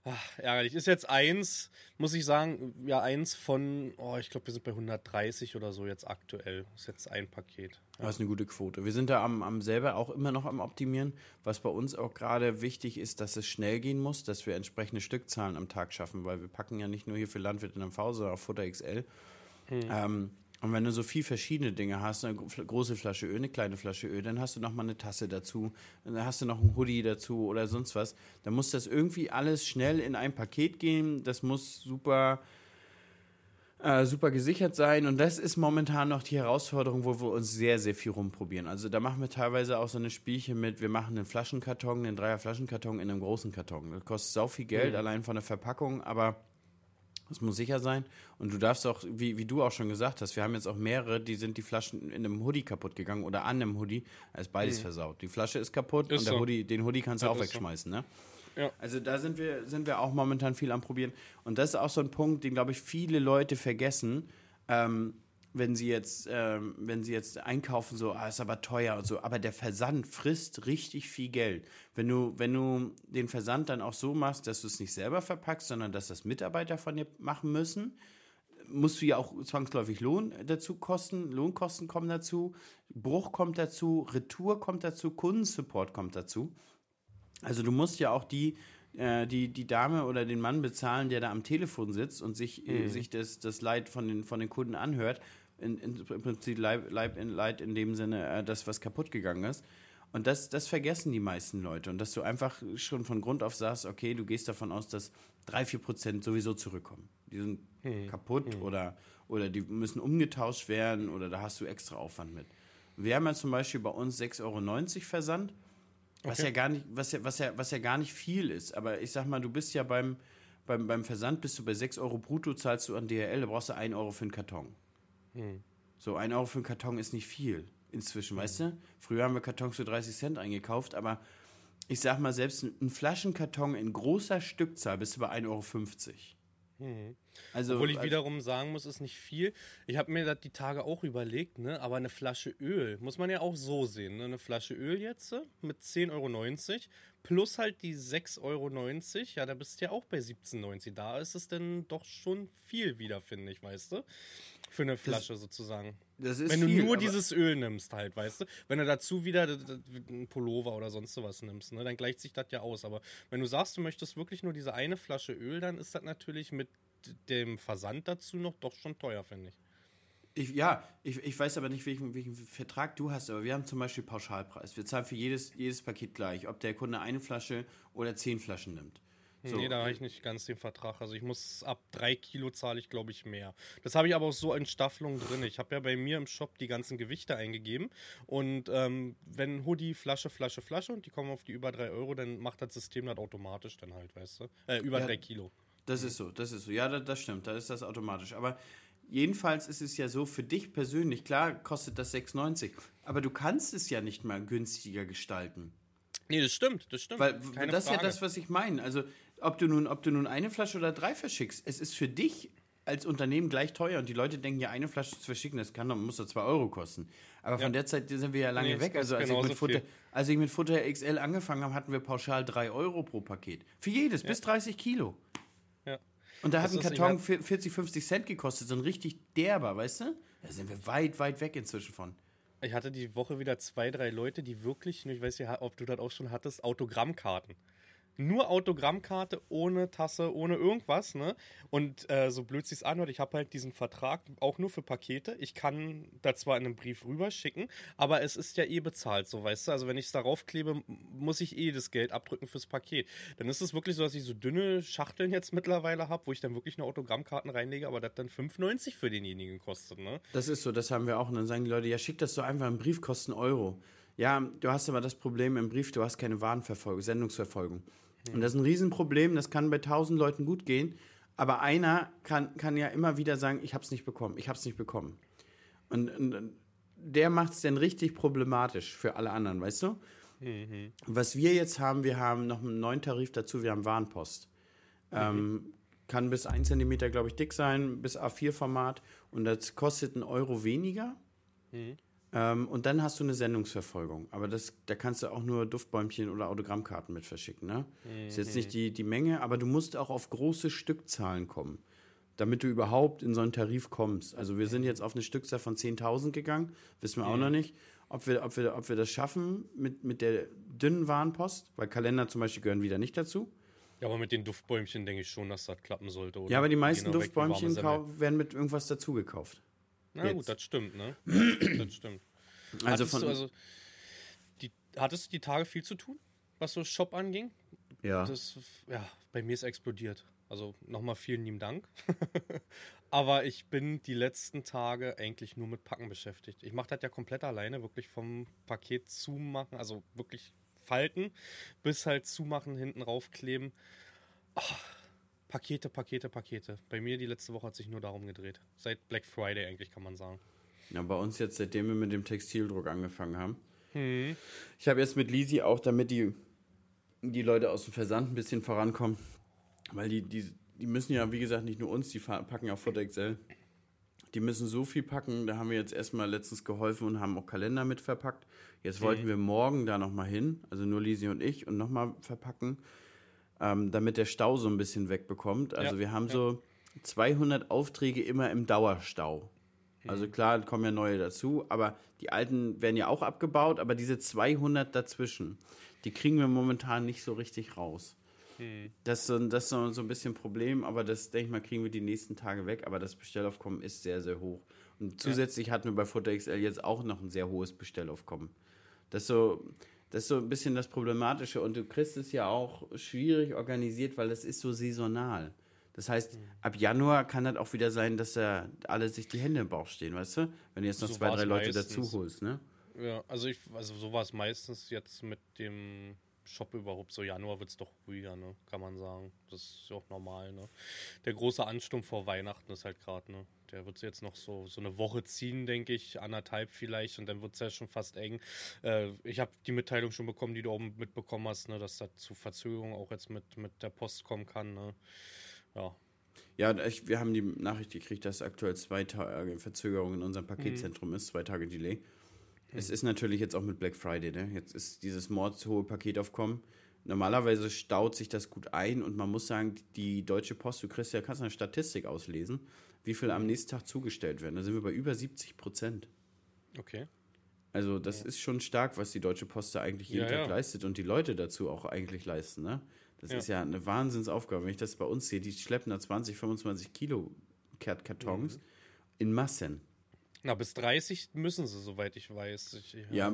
Ach, ärgerlich. Ist jetzt eins, muss ich sagen, ja, eins von, ich glaube, wir sind bei 130 oder so jetzt aktuell. Ist jetzt ein Paket. Ja. Das ist eine gute Quote. Wir sind da am selber auch immer noch am Optimieren. Was bei uns auch gerade wichtig ist, dass es schnell gehen muss, dass wir entsprechende Stückzahlen am Tag schaffen, weil wir packen ja nicht nur hier für Landwirt in der V, sondern auch Futter XL. Und wenn du so viel verschiedene Dinge hast, eine große Flasche Öl, eine kleine Flasche Öl, dann hast du noch mal eine Tasse dazu, dann hast du noch einen Hoodie dazu oder sonst was, dann muss das irgendwie alles schnell in ein Paket gehen, das muss super super gesichert sein. Und das ist momentan noch die Herausforderung, wo wir uns sehr, sehr viel rumprobieren. Also da machen wir teilweise auch so eine Spielchen mit, wir machen einen Flaschenkarton, einen Dreier-Flaschenkarton in einem großen Karton. Das kostet sau viel Geld, allein von der Verpackung, aber das muss sicher sein. Und du darfst auch, wie du auch schon gesagt hast, wir haben jetzt auch mehrere, die sind die Flaschen in einem Hoodie kaputt gegangen oder an einem Hoodie, da ist beides versaut. Die Flasche ist kaputt ist und der Hoodie, den Hoodie kannst du auch wegschmeißen, ne? Ja. Also da sind wir auch momentan viel am Probieren. Und das ist auch so ein Punkt, den, glaube ich, viele Leute vergessen, wenn sie jetzt einkaufen, so, ist aber teuer und so. Aber der Versand frisst richtig viel Geld. Wenn du den Versand dann auch so machst, dass du es nicht selber verpackst, sondern dass das Mitarbeiter von dir machen müssen, musst du ja auch zwangsläufig Lohnkosten kommen dazu, Bruch kommt dazu, Retour kommt dazu, Kundensupport kommt dazu. Also du musst ja auch die Dame oder den Mann bezahlen, der da am Telefon sitzt und sich das Leid von den Kunden anhört. Im Prinzip Leid in dem Sinne, das, was kaputt gegangen ist. Und das vergessen die meisten Leute. Und dass du einfach schon von Grund auf sagst, okay, du gehst davon aus, dass 3-4% sowieso zurückkommen. Die sind kaputt oder die müssen umgetauscht werden oder da hast du extra Aufwand mit. Wir haben ja zum Beispiel bei uns 6,90 € Versand. Okay. Was ja gar nicht viel ist. Aber ich sag mal, du bist ja beim Versand bist du bei 6 € brutto, zahlst du an DHL, da brauchst du 1 € für einen Karton. So, 1 € für einen Karton ist nicht viel inzwischen, weißt du? Früher haben wir Kartons für 30 Cent eingekauft, aber ich sag mal, selbst ein Flaschenkarton in großer Stückzahl bist du bei 1,50 € Also, obwohl ich wiederum sagen muss, ist nicht viel. Ich habe mir das die Tage auch überlegt, ne? Aber eine Flasche Öl, muss man ja auch so sehen, ne? Eine Flasche Öl jetzt mit 10,90 € plus halt die 6,90 €, ja, da bist du ja auch bei 17,90 €. Da ist es dann doch schon viel wieder, finde ich, weißt du? Für eine Flasche das, sozusagen. Das ist wenn du viel, nur dieses Öl nimmst halt, weißt du? Wenn du dazu wieder einen Pullover oder sonst sowas nimmst, ne? Dann gleicht sich das ja aus. Aber wenn du sagst, du möchtest wirklich nur diese eine Flasche Öl, dann ist das natürlich mit dem Versand dazu noch doch schon teuer, finde ich. Ich weiß aber nicht, welchen Vertrag du hast, aber wir haben zum Beispiel Pauschalpreis. Wir zahlen für jedes Paket gleich, ob der Kunde eine Flasche oder 10 Flaschen nimmt. So. Nee, da habe ich nicht ganz den Vertrag. Also ich muss ab 3 Kilo zahle ich, glaube ich, mehr. Das habe ich aber auch so in Staffelung drin. Ich habe ja bei mir im Shop die ganzen Gewichte eingegeben und wenn Hoodie, Flasche und die kommen auf die über 3 €, dann macht das System das automatisch dann halt, weißt du? Über 3 Kilo. Das ist so. Ja, das stimmt, da ist das automatisch. Aber jedenfalls ist es ja so, für dich persönlich, klar kostet das 6,90 €, aber du kannst es ja nicht mal günstiger gestalten. Nee, das stimmt. Weil keine das Frage. Ist ja das, was ich meine. Also, ob du nun eine Flasche oder 3 verschickst, es ist für dich als Unternehmen gleich teuer und die Leute denken ja, eine Flasche zu verschicken, das muss doch 2 € kosten. Aber von der Zeit sind wir ja lange weg. Also, als ich mit Futter XL angefangen habe, hatten wir pauschal 3 € pro Paket. Für jedes, bis 30 Kilo. Und da hat ein Karton 40-50 Cent gekostet, so ein richtig derber, weißt du? Da sind wir weit, weit weg inzwischen von. Ich hatte die Woche wieder 2-3 Leute, die wirklich, ich weiß nicht, ob du das auch schon hattest, Autogrammkarten. Nur Autogrammkarte, ohne Tasse, ohne irgendwas, ne? Und so blöd sich's anhört, ich habe halt diesen Vertrag auch nur für Pakete. Ich kann da zwar einen Brief rüberschicken, aber es ist ja eh bezahlt, so, weißt du? Also wenn ich es darauf klebe, muss ich eh das Geld abdrücken fürs Paket. Dann ist es wirklich so, dass ich so dünne Schachteln jetzt mittlerweile habe, wo ich dann wirklich nur Autogrammkarten reinlege, aber das dann 5,90 € für denjenigen kostet, ne? Das ist so, das haben wir auch. Und dann sagen die Leute, ja, schick das so einfach, einen Brief kostet 1 €. Ja, du hast aber das Problem im Brief, du hast keine Warenverfolgung, Sendungsverfolgung. Und das ist ein Riesenproblem, das kann bei 1000 Leuten gut gehen, aber einer kann ja immer wieder sagen, ich hab's nicht bekommen. Und der macht's dann richtig problematisch für alle anderen, weißt du? Mhm. Was wir jetzt haben, wir haben noch einen neuen Tarif dazu, wir haben Warenpost. Kann bis 1 cm, glaube ich, dick sein, bis A4-Format und das kostet 1 € weniger. Und dann hast du eine Sendungsverfolgung. Aber da kannst du auch nur Duftbäumchen oder Autogrammkarten mit verschicken. Ne? Ist jetzt nicht die Menge, aber du musst auch auf große Stückzahlen kommen, damit du überhaupt in so einen Tarif kommst. Also wir sind jetzt auf eine Stückzahl von 10.000 gegangen. Wissen wir auch noch nicht, ob wir das schaffen mit der dünnen Warenpost, weil Kalender zum Beispiel gehören wieder nicht dazu. Ja, aber mit den Duftbäumchen denke ich schon, dass das klappen sollte. Oder? Ja, aber die meisten Duftbäumchen werden mit irgendwas dazu gekauft. Na gut, das stimmt, ne? Das stimmt. Hattest du die Tage viel zu tun, was so Shop anging? Ja. Bei mir ist explodiert. Also nochmal vielen lieben Dank. Aber ich bin die letzten Tage eigentlich nur mit Packen beschäftigt. Ich mache das ja komplett alleine, wirklich vom Paket zumachen, also wirklich falten, bis halt zumachen, hinten raufkleben. Ach, Pakete. Bei mir die letzte Woche hat sich nur darum gedreht. Seit Black Friday eigentlich, kann man sagen. Ja, bei uns jetzt, seitdem wir mit dem Textildruck angefangen haben. Hm. Ich habe jetzt mit Lisi auch, damit die Leute aus dem Versand ein bisschen vorankommen, weil die müssen ja, wie gesagt, nicht nur uns, die packen ja Futter XL. Die müssen so viel packen, da haben wir jetzt erstmal letztens geholfen und haben auch Kalender mit verpackt. Jetzt wollten wir morgen da nochmal hin, also nur Lisi und ich, und nochmal verpacken, damit der Stau so ein bisschen wegbekommt. Also ja, wir haben so 200 Aufträge immer im Dauerstau. Also klar, kommen ja neue dazu, aber die alten werden ja auch abgebaut, aber diese 200 dazwischen, die kriegen wir momentan nicht so richtig raus. Okay. Das ist so ein bisschen ein Problem, aber das, denke ich mal, kriegen wir die nächsten Tage weg, aber das Bestellaufkommen ist sehr, sehr hoch. Und zusätzlich hatten wir bei Futter XL jetzt auch noch ein sehr hohes Bestellaufkommen. Das ist so ein bisschen das Problematische, und du kriegst es ja auch schwierig organisiert, weil das ist so saisonal. Das heißt, ab Januar kann das auch wieder sein, dass da alle sich die Hände im Bauch stehen, weißt du? Wenn du jetzt noch so 2, 3 Leute dazu holst, ne? Ja, also so war es meistens jetzt mit dem Shop überhaupt. So Januar wird es doch ruhiger, ne? Kann man sagen. Das ist ja auch normal, ne? Der große Ansturm vor Weihnachten ist halt gerade, ne? Der wird es jetzt noch so eine Woche ziehen, denke ich. 1,5 vielleicht. Und dann wird es ja schon fast eng. Ich habe die Mitteilung schon bekommen, die du oben mitbekommen hast, ne? Dass da zu Verzögerungen auch jetzt mit der Post kommen kann, ne? Ja, wir haben die Nachricht gekriegt, dass aktuell 2 Tage Verzögerung in unserem Paketzentrum ist, 2 Tage Delay. Es ist natürlich jetzt auch mit Black Friday, ne? Jetzt ist dieses mordshohe Paketaufkommen. Normalerweise staut sich das gut ein, und man muss sagen, die Deutsche Post, du kriegst ja, kannst eine Statistik auslesen, wie viel am nächsten Tag zugestellt werden. Da sind wir bei über 70%. Okay. Also das ist schon stark, was die Deutsche Post da eigentlich jeden Tag leistet und die Leute dazu auch eigentlich leisten, ne? Das ist ja eine Wahnsinnsaufgabe. Wenn ich das bei uns sehe, die schleppen da 20, 25 Kilo Kartons in Massen. Na, bis 30 müssen sie, soweit ich weiß.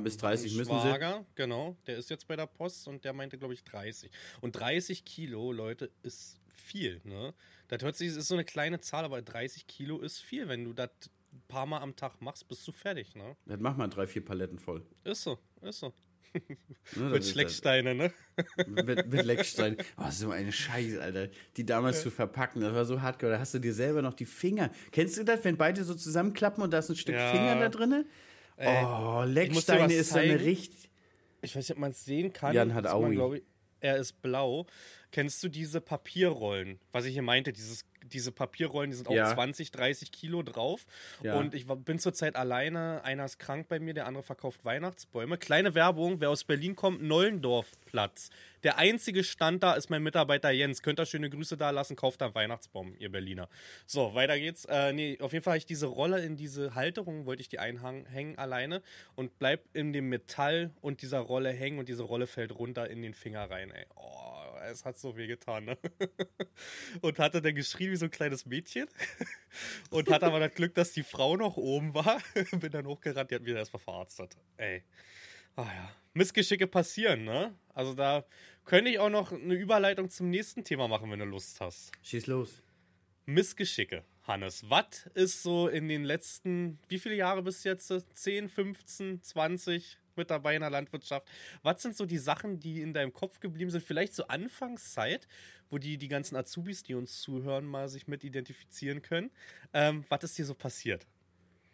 Bis 30 müssen Schwager, sie. Schwager, genau, der ist jetzt bei der Post und der meinte, glaube ich, 30. Und 30 Kilo, Leute, ist viel, ne? Das hört sich, es ist so eine kleine Zahl, aber 30 Kilo ist viel. Wenn du das ein paar Mal am Tag machst, bist du fertig, ne? Dann mach mal 3, 4 Paletten voll. Ist so. Ne, mit Schlecksteinen, ne? mit Lecksteinen. Oh, so eine Scheiße, Alter. Die damals zu verpacken, das war so hardcore. Da hast du dir selber noch die Finger. Kennst du das, wenn beide so zusammenklappen und da ist ein Stück Finger da drin? Oh, Lecksteine ist zeigen. Eine richtig... Ich weiß nicht, ob man es sehen kann. Jan hat Aui. Er ist blau. Kennst du diese Papierrollen? Was ich hier meinte, diese Papierrollen, die sind auch 20, 30 Kilo drauf. Ja. Und ich bin zurzeit alleine. Einer ist krank bei mir, der andere verkauft Weihnachtsbäume. Kleine Werbung, wer aus Berlin kommt, Nollendorfplatz. Der einzige Stand da ist mein Mitarbeiter Jens. Könnt ihr schöne Grüße da lassen, kauft da einen Weihnachtsbaum, ihr Berliner. So, weiter geht's. Auf jeden Fall habe ich diese Rolle in diese Halterung, wollte ich die einhängen alleine, und bleib in dem Metall und dieser Rolle hängen, und diese Rolle fällt runter in den Finger rein, ey. Oh, es hat so weh getan, ne? Und hatte dann geschrien wie so ein kleines Mädchen und hatte aber das Glück, dass die Frau noch oben war. Bin dann hochgerannt, die hat mich erstmal verarztet. Ey. Ah ja. Missgeschicke passieren, ne? Also da könnte ich auch noch eine Überleitung zum nächsten Thema machen, wenn du Lust hast. Schieß los. Missgeschicke, Hannes. Was ist so in den letzten, wie viele Jahre bis jetzt? 10, 15, 20... mit dabei in der Landwirtschaft. Was sind so die Sachen, die in deinem Kopf geblieben sind? Vielleicht zur Anfangszeit, wo die ganzen Azubis, die uns zuhören, mal sich mit identifizieren können. Was ist dir so passiert?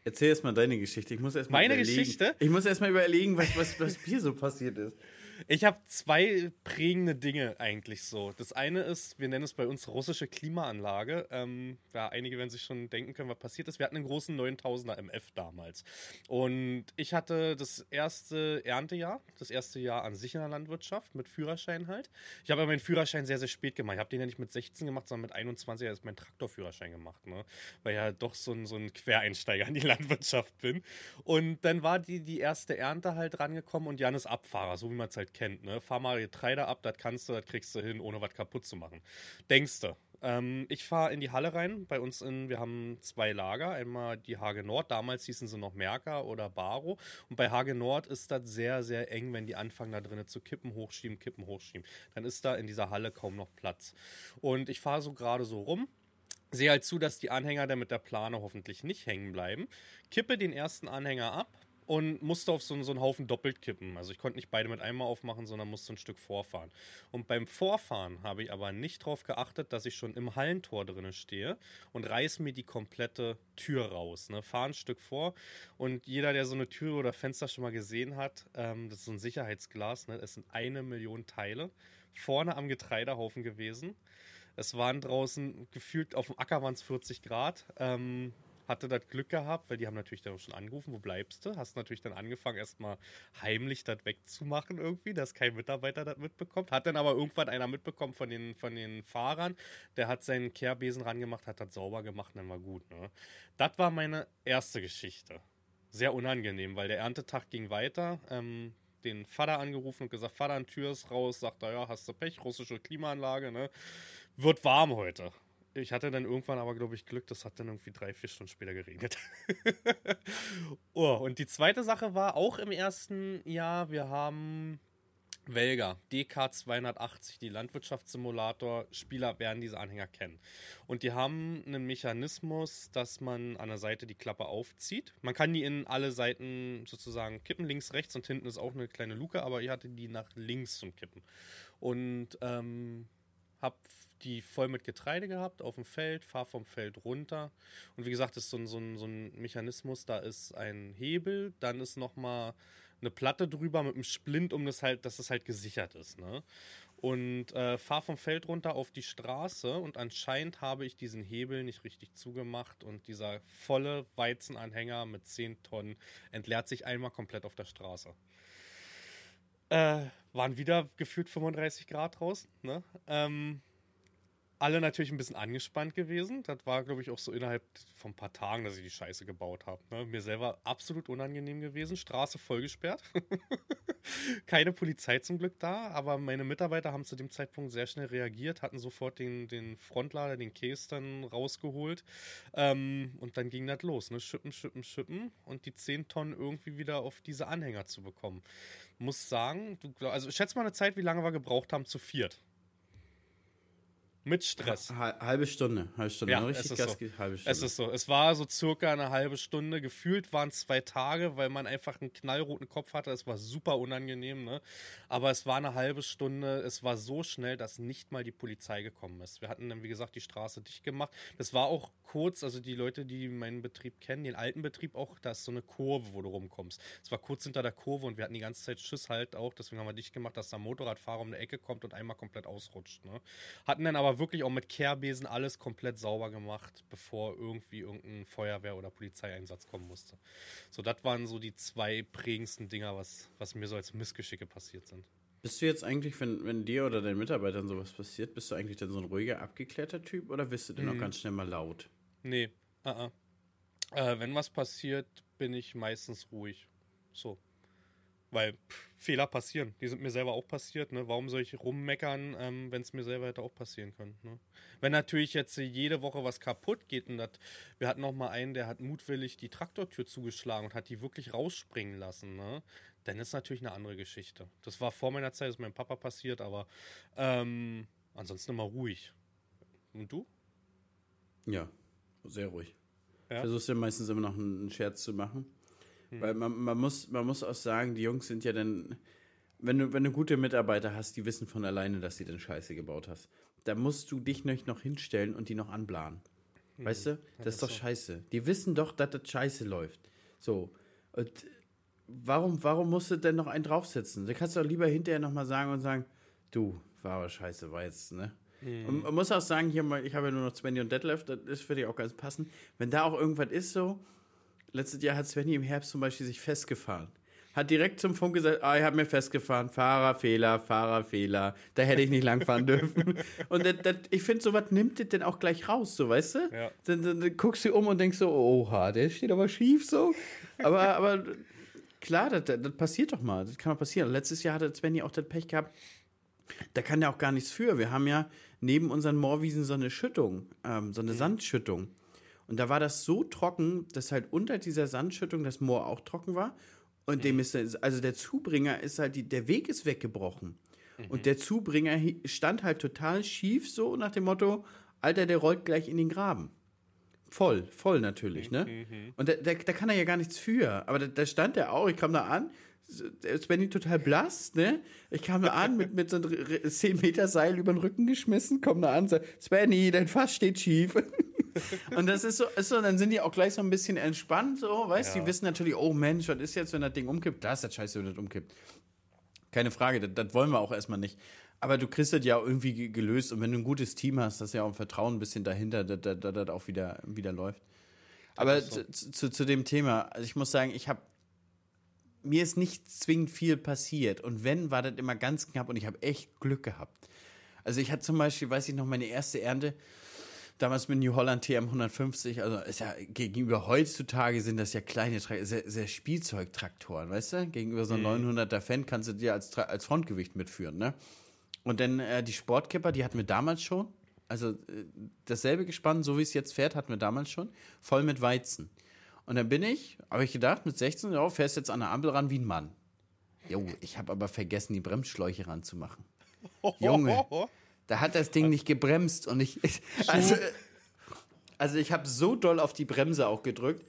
Erzähl erstmal deine Geschichte. Ich muss erstmal überlegen, was mir so passiert ist. Ich habe 2 prägende Dinge eigentlich so. Das eine ist, wir nennen es bei uns russische Klimaanlage. Ja, einige werden sich schon denken können, was passiert ist. Wir hatten einen großen 9000er MF damals. Und ich hatte das erste Erntejahr, das erste Jahr an sich in der Landwirtschaft, mit Führerschein halt. Ich habe aber meinen Führerschein sehr, sehr spät gemacht. Ich habe den ja nicht mit 16 gemacht, sondern mit 21 habe ich meinen Traktorführerschein gemacht, ne? Weil ja doch so ein Quereinsteiger in die Landwirtschaft bin. Und dann war die erste Ernte halt rangekommen, und Jan ist Abfahrer, so wie man es halt kennt, ne? Fahr mal Getreide ab, das kannst du, das kriegst du hin, ohne was kaputt zu machen. Denkst du, Ich fahre in die Halle rein. Bei uns wir haben zwei Lager. Einmal die Hage Nord. Damals hießen sie noch Merker oder Baro. Und bei Hage Nord ist das sehr, sehr eng, wenn die anfangen, da drinnen zu kippen, hochschieben. Dann ist da in dieser Halle kaum noch Platz. Und ich fahre so gerade so rum. Sehe halt zu, dass die Anhänger dann mit der Plane hoffentlich nicht hängen bleiben. Kippe den ersten Anhänger ab. Und musste auf so einen Haufen doppelt kippen. Also ich konnte nicht beide mit einmal aufmachen, sondern musste ein Stück vorfahren. Und beim Vorfahren habe ich aber nicht darauf geachtet, dass ich schon im Hallentor drinne stehe und reiß mir die komplette Tür raus. Ne? Fahre ein Stück vor und jeder, der so eine Tür oder Fenster schon mal gesehen hat, das ist so ein Sicherheitsglas, ne? Es sind 1 Million Teile vorne am Getreidehaufen gewesen. Es waren draußen gefühlt auf dem Acker waren es 40 Grad. Hatte das Glück gehabt, weil die haben natürlich dann schon angerufen, wo bleibst du? Hast natürlich dann angefangen, erstmal heimlich das wegzumachen irgendwie, dass kein Mitarbeiter das mitbekommt. Hat dann aber irgendwann einer mitbekommen von den Fahrern, der hat seinen Kehrbesen rangemacht, hat das sauber gemacht und dann war gut. Ne? Das war meine erste Geschichte. Sehr unangenehm, weil der Erntetag ging weiter, den Vater angerufen und gesagt, Vater, die Tür ist raus, sagt er, ja, hast du Pech, russische Klimaanlage, ne? Wird warm heute. Ich hatte dann irgendwann aber, glaube ich, Glück, das hat dann irgendwie 3-4 Stunden später geregnet. Und die zweite Sache war auch im ersten Jahr, wir haben Welger, DK280, die Landwirtschaftssimulator-Spieler werden diese Anhänger kennen. Und die haben einen Mechanismus, dass man an der Seite die Klappe aufzieht. Man kann die in alle Seiten sozusagen kippen, links, rechts und hinten ist auch eine kleine Luke, aber ich hatte die nach links zum Kippen. Und habe die voll mit Getreide gehabt auf dem Feld, fahre vom Feld runter. Und wie gesagt, das ist so ein Mechanismus, da ist ein Hebel, dann ist nochmal eine Platte drüber mit einem Splint, um das halt, dass es halt gesichert ist. Ne? Und fahre vom Feld runter auf die Straße und anscheinend habe ich diesen Hebel nicht richtig zugemacht und dieser volle Weizenanhänger mit 10 Tonnen entleert sich einmal komplett auf der Straße. Waren wieder gefühlt 35 Grad draußen, ne? Alle natürlich ein bisschen angespannt gewesen. Das war, glaube ich, auch so innerhalb von ein paar Tagen, dass ich die Scheiße gebaut habe. Ne? Mir selber absolut unangenehm gewesen. Straße vollgesperrt. Keine Polizei zum Glück da, aber meine Mitarbeiter haben zu dem Zeitpunkt sehr schnell reagiert, hatten sofort den Frontlader, den Case dann rausgeholt. Und dann ging das los. Ne? Schippen und die 10 Tonnen irgendwie wieder auf diese Anhänger zu bekommen. Muss sagen, also schätz mal eine Zeit, wie lange wir gebraucht haben zu viert. Mit Stress. Halbe Stunde. Ja, richtig halbe Stunde. Es ist so. Es war so circa eine halbe Stunde. Gefühlt waren es 2 Tage, weil man einfach einen knallroten Kopf hatte. Es war super unangenehm, ne? Aber es war eine halbe Stunde. Es war so schnell, dass nicht mal die Polizei gekommen ist. Wir hatten dann, wie gesagt, die Straße dicht gemacht. Das war auch kurz, also die Leute, die meinen Betrieb kennen, den alten Betrieb auch, da ist so eine Kurve, wo du rumkommst. Es war kurz hinter der Kurve und wir hatten die ganze Zeit Schiss halt auch. Deswegen haben wir dicht gemacht, dass der Motorradfahrer um eine Ecke kommt und einmal komplett ausrutscht, ne? Hatten dann aber wirklich auch mit Kehrbesen alles komplett sauber gemacht, bevor irgendwie irgendein Feuerwehr- oder Polizeieinsatz kommen musste. So, das waren so die 2 prägendsten Dinger, was mir so als Missgeschicke passiert sind. Bist du jetzt eigentlich, wenn dir oder deinen Mitarbeitern sowas passiert, bist du eigentlich dann so ein ruhiger, abgeklärter Typ oder bist du denn auch ganz schnell mal laut? Nee, wenn was passiert, bin ich meistens ruhig. So. Weil Fehler passieren. Die sind mir selber auch passiert. Ne? Warum soll ich rummeckern, wenn es mir selber hätte auch passieren können? Ne? Wenn natürlich jetzt jede Woche was kaputt geht. Und wir hatten noch mal einen, der hat mutwillig die Traktortür zugeschlagen und hat die wirklich rausspringen lassen. Ne? Dann ist natürlich eine andere Geschichte. Das war vor meiner Zeit, das ist meinem Papa passiert. Aber ansonsten immer ruhig. Und du? Ja, sehr ruhig. Ja? Versuchst ja meistens immer noch einen Scherz zu machen. Weil man muss auch sagen, die Jungs sind ja dann, wenn du gute Mitarbeiter hast, die wissen von alleine, dass sie den Scheiße gebaut hast. Da musst du dich nicht noch hinstellen und die noch anblahen. Weißt du? Das ist doch so. Scheiße. Die wissen doch, dass das Scheiße läuft. So. Und warum musst du denn noch einen draufsetzen? Da kannst du doch lieber hinterher nochmal sagen, du, war aber scheiße, war jetzt, ne? Und man muss auch sagen, hier mal, ich habe ja nur noch Svenny und Detlef, das ist für dich auch ganz passend. Wenn da auch irgendwas ist so, letztes Jahr hat Svenny im Herbst zum Beispiel sich festgefahren. Hat direkt zum Funk gesagt, ich habe mir festgefahren, Fahrerfehler, da hätte ich nicht langfahren dürfen. Und ich finde, sowas nimmt das denn auch gleich raus, so, weißt du? Ja. Dann guckst du um und denkst so, oha, der steht aber schief so. Aber klar, das passiert doch mal, das kann doch passieren. Letztes Jahr hatte Svenny auch das Pech gehabt, da kann der auch gar nichts für. Wir haben ja neben unseren Moorwiesen so eine Schüttung, so eine Sandschüttung. Und da war das so trocken, dass halt unter dieser Sandschüttung das Moor auch trocken war. Und dem ist, also der Zubringer ist halt, der Weg ist weggebrochen. Und der Zubringer stand halt total schief, so nach dem Motto, Alter, der rollt gleich in den Graben. Voll natürlich, ne? Und da kann er ja gar nichts für. Aber da stand er auch, ich kam da an, Svenny total blass, ne? Ich kam da an, mit so einem 10-Meter-Seil über den Rücken geschmissen, komm da an und sag, Svenny, dein Fass steht schief. Und das ist so, dann sind die auch gleich so ein bisschen entspannt, so, weißt du? Ja. Die wissen natürlich, oh Mensch, was ist jetzt, wenn das Ding umkippt? Das ist das Scheiße, wenn das umkippt. Keine Frage, das wollen wir auch erstmal nicht. Aber du kriegst das ja irgendwie gelöst. Und wenn du ein gutes Team hast, das ja auch ein Vertrauen ein bisschen dahinter, dass das auch wieder läuft. Aber so. zu dem Thema, also ich muss sagen, mir ist nicht zwingend viel passiert. Und wenn, war das immer ganz knapp und ich habe echt Glück gehabt. Also ich hatte zum Beispiel, weiß ich noch, meine erste Ernte, damals mit New Holland TM 150, also ist ja gegenüber heutzutage sind das ja kleine sehr Spielzeugtraktoren, weißt du? Gegenüber so einem 900er Fan kannst du dir als Frontgewicht mitführen, ne? Und dann die Sportkipper, die hatten wir damals schon, also dasselbe Gespann, so wie es jetzt fährt, hatten wir damals schon, voll mit Weizen. Und dann habe ich gedacht, mit 16, ja, fährst jetzt an der Ampel ran wie ein Mann. Jo, ich habe aber vergessen, die Bremsschläuche ranzumachen. Junge, da hat das Ding nicht gebremst und ich habe so doll auf die Bremse auch gedrückt,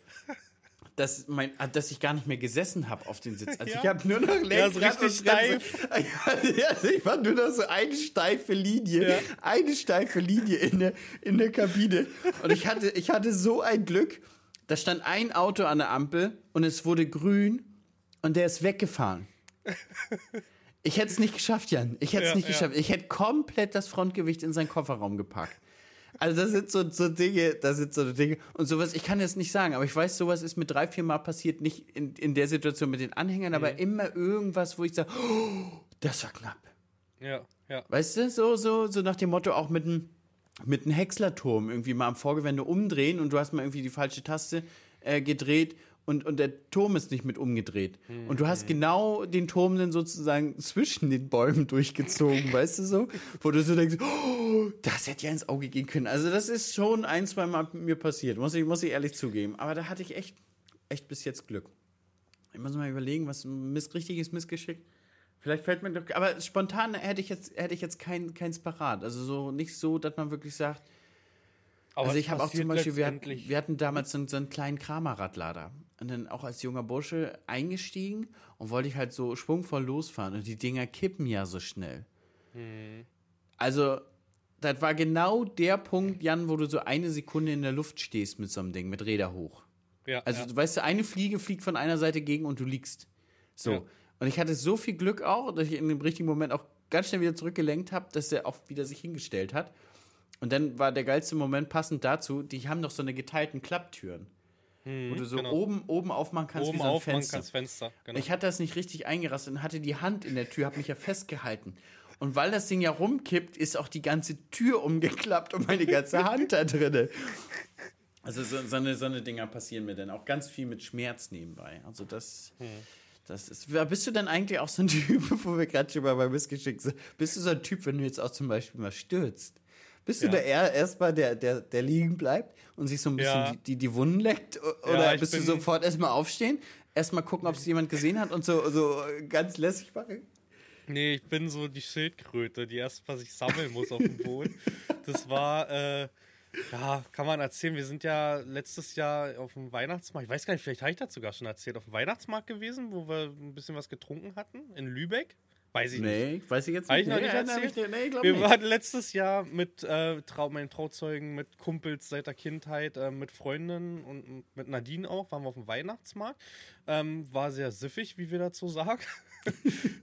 dass ich gar nicht mehr gesessen habe auf den Sitz. Also ich habe nur noch Lenkrad und steif. Also ich war nur noch so eine steife Linie, in der Kabine. Und ich hatte so ein Glück, da stand ein Auto an der Ampel und es wurde grün und der ist weggefahren. Ich hätte es nicht geschafft, Jan. Ich hätte es nicht geschafft. Ich hätte komplett das Frontgewicht in seinen Kofferraum gepackt. Also das sind so Dinge und sowas. Ich kann jetzt nicht sagen, aber ich weiß, sowas ist mir 3-4 Mal passiert, nicht in der Situation mit den Anhängern, aber immer irgendwas, wo ich sage, oh, das war knapp. Ja, ja. Weißt du, so nach dem Motto auch mit einem Häckslerturm irgendwie mal am Vorgewende umdrehen und du hast mal irgendwie die falsche Taste gedreht. Und der Turm ist nicht mit umgedreht. Und du hast genau den Turm dann sozusagen zwischen den Bäumen durchgezogen, weißt du so? Wo du so denkst, oh, das hätte ja ins Auge gehen können. Also das ist schon 1-2 Mal mit mir passiert, muss ich ehrlich zugeben. Aber da hatte ich echt bis jetzt Glück. Ich muss mal überlegen, was richtiges Missgeschick. Vielleicht fällt mir doch... Aber spontan hätte ich jetzt keins parat. Also so nicht so, dass man wirklich sagt... Aber also ich habe auch zum Beispiel, wir hatten damals so einen kleinen Kramer-Radlader. Und dann auch als junger Bursche eingestiegen und wollte ich halt so schwungvoll losfahren. Und die Dinger kippen ja so schnell. Also, das war genau der Punkt, Jan, wo du so eine Sekunde in der Luft stehst mit so einem Ding, mit Räder hoch. Ja, also, du weißt, eine Fliege fliegt von einer Seite gegen und du liegst. So. Ja. Und ich hatte so viel Glück auch, dass ich in dem richtigen Moment auch ganz schnell wieder zurückgelenkt habe, dass der auch wieder sich hingestellt hat. Und dann war der geilste Moment passend dazu, die haben doch so eine geteilten Klapptüren. Wo du so oben aufmachen kannst, wie so ein Fenster. Genau. Ich hatte das nicht richtig eingerastet und hatte die Hand in der Tür, habe mich ja festgehalten. Und weil das Ding ja rumkippt, ist auch die ganze Tür umgeklappt und meine ganze Hand da drin. Also so eine Dinger passieren mir dann auch ganz viel mit Schmerz nebenbei. Also das ist... Bist du denn eigentlich auch so ein Typ, wo wir gerade schon mal bei Missgeschick sind, bist du so ein Typ, wenn du jetzt auch zum Beispiel mal stürzt? Bist du da erstmal der liegen bleibt und sich so ein bisschen die Wunden leckt? Oder bist du sofort erstmal aufstehen, erstmal gucken, ob es jemand gesehen hat und so ganz lässig machen? Nee, ich bin so die Schildkröte, die erst, was ich sammeln muss auf dem Boden. Das war, kann man erzählen, wir sind ja letztes Jahr auf dem Weihnachtsmarkt, ich weiß gar nicht, vielleicht habe ich das sogar schon erzählt, auf dem Weihnachtsmarkt gewesen, wo wir ein bisschen was getrunken hatten, in Lübeck. Weiß ich nicht. Nee, weiß ich jetzt nicht. Ich glaube nicht. Waren letztes Jahr mit meinen Trauzeugen, mit Kumpels seit der Kindheit, mit Freundinnen und mit Nadine auch, waren wir auf dem Weihnachtsmarkt. War sehr siffig, wie wir dazu sagen.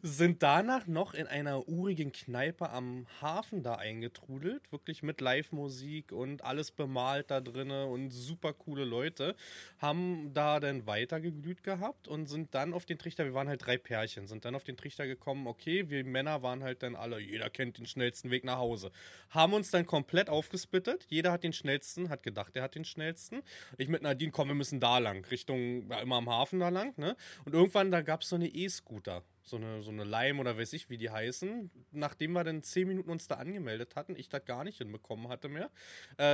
Sind danach noch in einer urigen Kneipe am Hafen da eingetrudelt. Wirklich mit Live-Musik und alles bemalt da drinne und super coole Leute. Haben da dann weitergeglüht gehabt und sind dann auf den Trichter, wir waren halt 3 Pärchen, sind dann auf den Trichter gekommen, okay, wir Männer waren halt dann alle, jeder kennt den schnellsten Weg nach Hause. Haben uns dann komplett aufgesplittet. Jeder hat den schnellsten, hat gedacht, er hat den schnellsten. Ich mit Nadine, komm, wir müssen da lang, Richtung, immer am Hafen da lang, ne? Und irgendwann, da gab es so eine E-Scooter. so eine Lime oder weiß ich, wie die heißen. Nachdem wir dann 10 Minuten uns da angemeldet hatten, ich das gar nicht hinbekommen hatte mehr,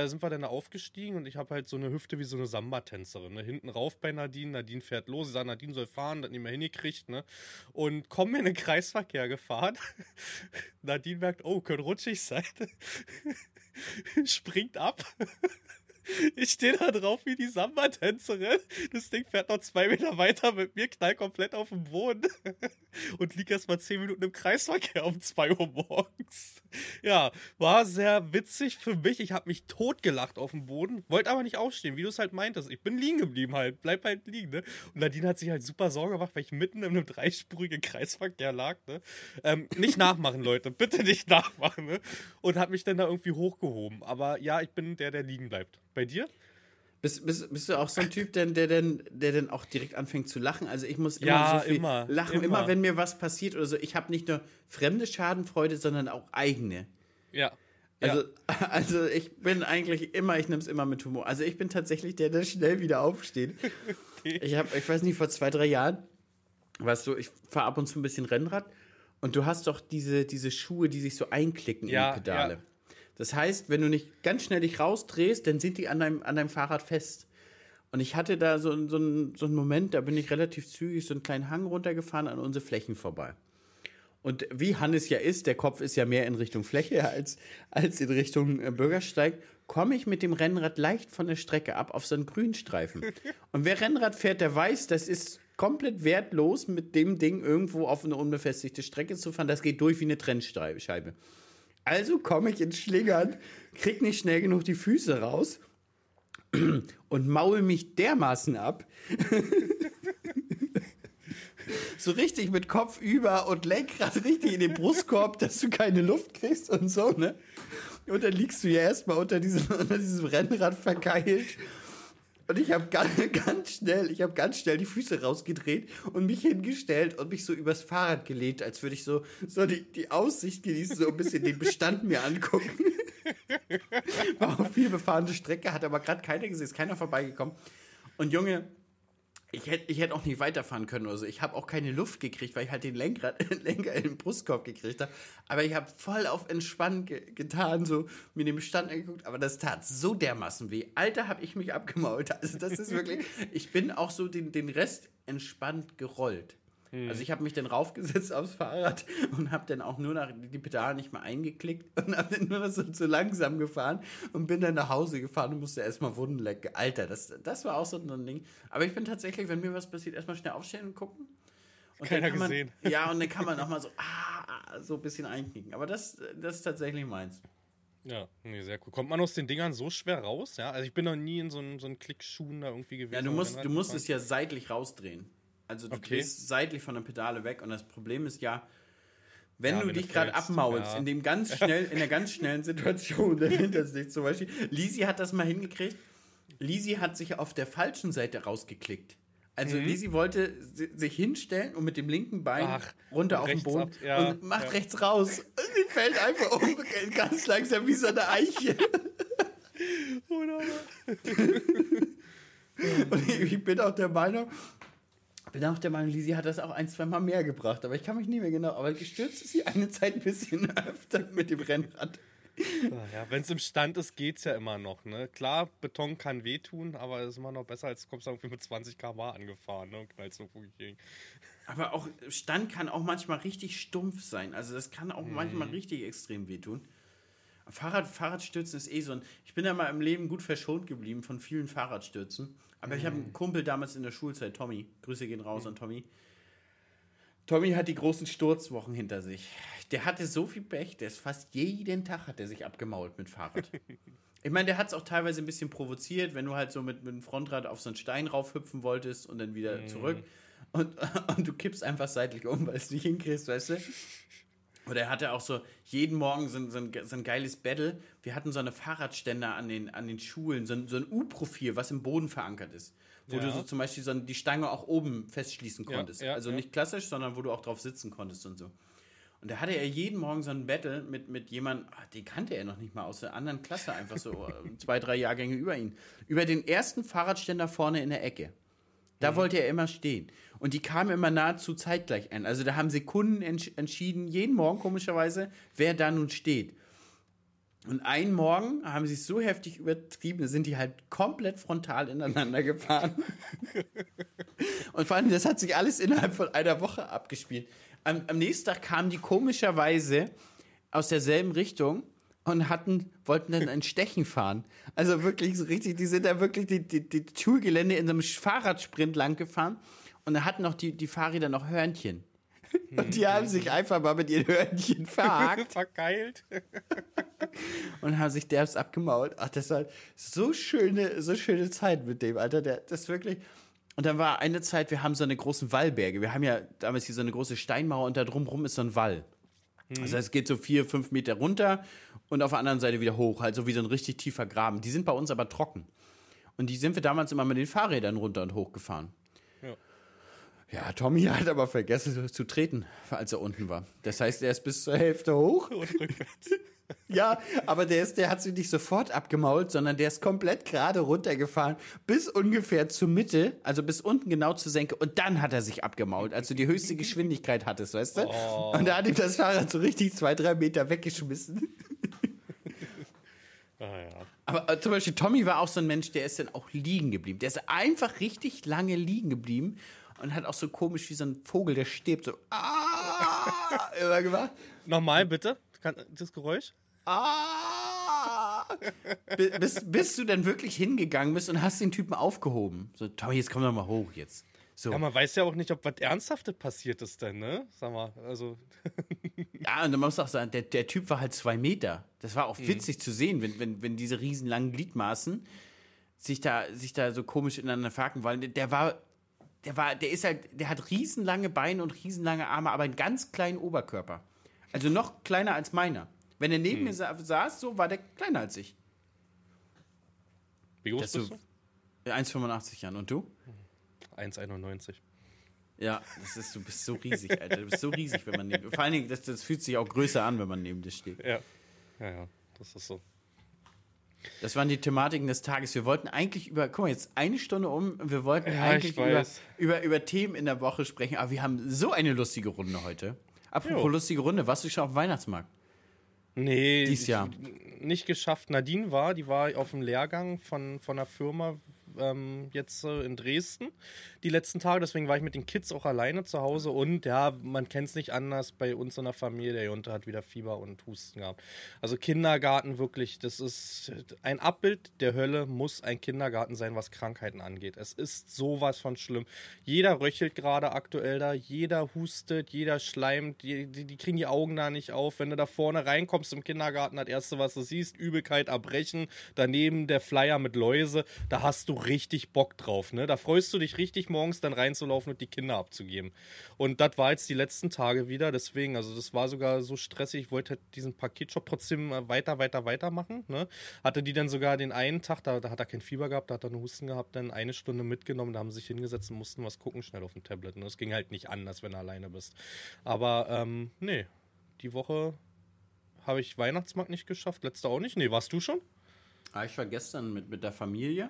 sind wir dann da aufgestiegen und ich habe halt so eine Hüfte wie so eine Samba-Tänzerin. Ne? Hinten rauf bei Nadine, Nadine fährt los, sie sagt, Nadine soll fahren, das nicht mehr hingekriegt. Ne? Und kommen in den Kreisverkehr gefahren. Nadine merkt, oh, könnte rutschig sein. Springt ab. Ich stehe da drauf wie die Samba-Tänzerin. Das Ding fährt noch 2 Meter weiter mit mir, knall komplett auf den Boden und lieg erst mal 10 Minuten im Kreisverkehr um 2 Uhr morgens. Ja, war sehr witzig für mich. Ich habe mich totgelacht auf dem Boden, wollte aber nicht aufstehen, wie du es halt meintest. Ich bin liegen geblieben halt, bleib halt liegen. Ne? Und Nadine hat sich halt super Sorgen gemacht, weil ich mitten in einem dreispurigen Kreisverkehr lag. Ne? Nicht nachmachen, Leute, bitte nicht nachmachen. Ne? Und hat mich dann da irgendwie hochgehoben. Aber ja, ich bin der liegen bleibt. Bei dir? Bist du auch so ein Typ, der auch direkt anfängt zu lachen? Also ich muss immer so viel lachen, immer wenn mir was passiert oder so. Ich habe nicht nur fremde Schadenfreude, sondern auch eigene. Ja. Also ich bin eigentlich immer, ich nehme es immer mit Humor. Also ich bin tatsächlich der schnell wieder aufsteht. Ich weiß nicht, vor 2-3 Jahren, weißt du, ich fahre ab und zu ein bisschen Rennrad und du hast doch diese Schuhe, die sich so einklicken in die Pedale. Ja. Das heißt, wenn du nicht ganz schnell dich rausdrehst, dann sind die an deinem Fahrrad fest. Und ich hatte da so einen Moment, da bin ich relativ zügig so einen kleinen Hang runtergefahren an unsere Flächen vorbei. Und wie Hannes ja ist, der Kopf ist ja mehr in Richtung Fläche als in Richtung Bürgersteig, komme ich mit dem Rennrad leicht von der Strecke ab auf so einen Grünstreifen. Und wer Rennrad fährt, der weiß, das ist komplett wertlos, mit dem Ding irgendwo auf eine unbefestigte Strecke zu fahren. Das geht durch wie eine Trennscheibe. Also komme ich ins Schlingern, krieg nicht schnell genug die Füße raus und maul mich dermaßen ab. So richtig mit Kopf über und Lenkrad richtig in den Brustkorb, dass du keine Luft kriegst und so, ne? Und dann liegst du ja erstmal unter diesem Rennrad verkeilt. Und ich habe ganz schnell die Füße rausgedreht und mich hingestellt und mich so übers Fahrrad gelehnt, als würde ich so die Aussicht genießen, so ein bisschen den Bestand mir angucken. War auch viel befahrene Strecke, hat aber gerade keiner gesehen, ist keiner vorbeigekommen. Und Junge, ich hätte auch nicht weiterfahren können oder so. Ich habe auch keine Luft gekriegt, weil ich halt den Lenker in den Brustkorb gekriegt habe. Aber ich habe voll auf entspannt getan, so mir den Bestand angeguckt. Aber das tat so dermaßen weh. Alter, habe ich mich abgemault. Also das ist wirklich, ich bin auch so den Rest entspannt gerollt. Also ich habe mich dann raufgesetzt aufs Fahrrad und habe dann auch nur noch die Pedale nicht mehr eingeklickt und habe dann nur noch so langsam gefahren und bin dann nach Hause gefahren und musste erstmal Wunden lecken. Alter, das war auch so ein Ding. Aber ich bin tatsächlich, wenn mir was passiert, erstmal schnell aufstehen und gucken. Und keiner gesehen. Ja, und dann kann man nochmal so ein bisschen einknicken. Aber das ist tatsächlich meins. Ja, nee, sehr cool. Kommt man aus den Dingern so schwer raus? Ja, also ich bin noch nie in so einen Klickschuhen da irgendwie gewesen. Ja, du musst es ja seitlich rausdrehen. Also du gehst seitlich von der Pedale weg und das Problem ist ja, wenn du dich gerade abmaulst, in der ganz schnellen Situation, dahinter sich zum Beispiel, Lisi hat das mal hingekriegt, Lisi hat sich auf der falschen Seite rausgeklickt. Also Lisi wollte sich hinstellen und mit dem linken Bein runter auf den Boden und macht rechts raus. Und sie fällt einfach um, ganz langsam wie so eine Eiche. Und ich bin auch der Meinung... Lisi hat das auch 1-2 Mal mehr gebracht, aber ich kann mich nicht mehr genau, aber gestürzt ist sie eine Zeit ein bisschen öfter mit dem Rennrad. Ja, wenn es im Stand ist, geht's ja immer noch, ne? Klar, Beton kann wehtun, aber es ist immer noch besser, als kommst du irgendwie mit 20 km/h angefahren, ne? Und knallst so gegen. Aber auch Stand kann auch manchmal richtig stumpf sein, also das kann auch manchmal richtig extrem wehtun. Fahrradstürzen ist eh so ein... Ich bin ja mal im Leben gut verschont geblieben von vielen Fahrradstürzen. Aber ich habe einen Kumpel damals in der Schulzeit, Tommy. Grüße gehen raus an Tommy. Tommy hat die großen Sturzwochen hinter sich. Der hatte so viel Pech, dass fast jeden Tag hat er sich abgemault mit Fahrrad. Ich meine, der hat es auch teilweise ein bisschen provoziert, wenn du halt so mit dem Frontrad auf so einen Stein raufhüpfen wolltest und dann wieder zurück. Und du kippst einfach seitlich um, weil es nicht hinkriegst, weißt du? Oder er hatte auch so jeden Morgen so ein geiles Battle. Wir hatten so eine Fahrradständer an den Schulen, so ein U-Profil, was im Boden verankert ist. Wo du so zum Beispiel die Stange auch oben festschließen konntest. Ja, also nicht klassisch, sondern wo du auch drauf sitzen konntest und so. Und da hatte er jeden Morgen so ein Battle mit jemandem, den kannte er noch nicht mal aus der anderen Klasse, einfach so 2-3 Jahrgänge über ihn. Über den ersten Fahrradständer vorne in der Ecke. Da wollte er immer stehen. Und die kamen immer nahezu zeitgleich ein. Also da haben Sekunden entschieden, jeden Morgen komischerweise, wer da nun steht. Und einen Morgen haben sie es so heftig übertrieben, da sind die halt komplett frontal ineinander gefahren. Und vor allem, das hat sich alles innerhalb von einer Woche abgespielt. Am nächsten Tag kamen die komischerweise aus derselben Richtung und wollten dann ein Stechen fahren. Also wirklich so richtig, die sind da wirklich die Schulgelände in so einem Fahrradsprint lang gefahren und da hatten auch die Fahrräder noch Hörnchen. Und die haben sich einfach mal mit ihren Hörnchen verhakt. Verkeilt. Und haben sich derbst abgemault. Ach, das war so schöne Zeit mit dem, Alter. Das wirklich. Und dann war eine Zeit, wir haben so eine großen Wallberge. Wir haben ja damals hier so eine große Steinmauer und da drumrum ist so ein Wall. Also es geht so 4-5 Meter runter und auf der anderen Seite wieder hoch. Halt so wie so ein richtig tiefer Graben. Die sind bei uns aber trocken. Und die sind wir damals immer mit den Fahrrädern runter und hochgefahren. Ja. Ja, Tommy hat aber vergessen zu treten, als er unten war. Das heißt, er ist bis zur Hälfte hoch. Und rückwärts. Ja, aber der hat sich nicht sofort abgemault, sondern der ist komplett gerade runtergefahren, bis ungefähr zur Mitte, also bis unten genau zur Senke. Und dann hat er sich abgemault, als du die höchste Geschwindigkeit hattest, weißt du? Oh. Und da hat ihm das Fahrrad so richtig 2-3 Meter weggeschmissen. Ah, ja. Aber zum Beispiel Tommy war auch so ein Mensch, der ist dann auch liegen geblieben. Der ist einfach richtig lange liegen geblieben. Und hat auch so komisch wie so ein Vogel, der stirbt, so immer gemacht. Nochmal bitte, das Geräusch. Bis du dann wirklich hingegangen bist und hast den Typen aufgehoben. So, Tommy, jetzt komm doch mal hoch jetzt. So. Ja, man weiß ja auch nicht, ob was Ernsthaftes passiert ist denn, ne? Sag mal, also. Ja, und dann musst du auch sagen, der Typ war halt 2 Meter. Das war auch witzig zu sehen, wenn diese riesen langen Gliedmaßen sich da so komisch ineinander verhaken, weil der hat riesenlange Beine und riesenlange Arme, aber einen ganz kleinen Oberkörper. Also noch kleiner als meiner. Wenn er neben mir saß, so war der kleiner als ich. Wie groß bist du? 1,85 Jan. Und du? 1,91. Ja, du bist so riesig, Alter. Du bist so riesig, wenn man neben dir steht. Vor allen Dingen, das fühlt sich auch größer an, wenn man neben dir steht. Ja, das ist so. Das waren die Thematiken des Tages. Wir wollten eigentlich guck mal, jetzt eine Stunde um, wir wollten eigentlich über Themen in der Woche sprechen, aber wir haben so eine lustige Runde heute. Apropos lustige Runde, warst du schon auf dem Weihnachtsmarkt? Nee, dieses Jahr. Nicht geschafft. Nadine war auf dem Lehrgang von einer Firma jetzt in Dresden die letzten Tage, deswegen war ich mit den Kids auch alleine zu Hause und ja, man kennt es nicht anders, bei uns in der Familie, der Junte hat wieder Fieber und Husten gehabt. Also Kindergarten wirklich, das ist ein Abbild der Hölle, muss ein Kindergarten sein, was Krankheiten angeht. Es ist sowas von schlimm. Jeder röchelt gerade aktuell da, jeder hustet, jeder schleimt, die kriegen die Augen da nicht auf. Wenn du da vorne reinkommst im Kindergarten, das erste, was du siehst, Übelkeit, Erbrechen, daneben der Flyer mit Läuse, da hast du richtig Bock drauf, ne? Da freust du dich richtig, morgens dann reinzulaufen und die Kinder abzugeben. Und das war jetzt die letzten Tage wieder, deswegen, also das war sogar so stressig, ich wollte halt diesen Paketshop trotzdem weiter machen, ne? Hatte die dann sogar den einen Tag, da hat er kein Fieber gehabt, da hat er einen Husten gehabt, dann eine Stunde mitgenommen, da haben sie sich hingesetzt und mussten was gucken, schnell auf dem Tablet, ne? Das ging halt nicht anders, wenn du alleine bist. Aber, nee, die Woche habe ich Weihnachtsmarkt nicht geschafft, letzte auch nicht. Nee, warst du schon? Ah, ich war gestern mit der Familie.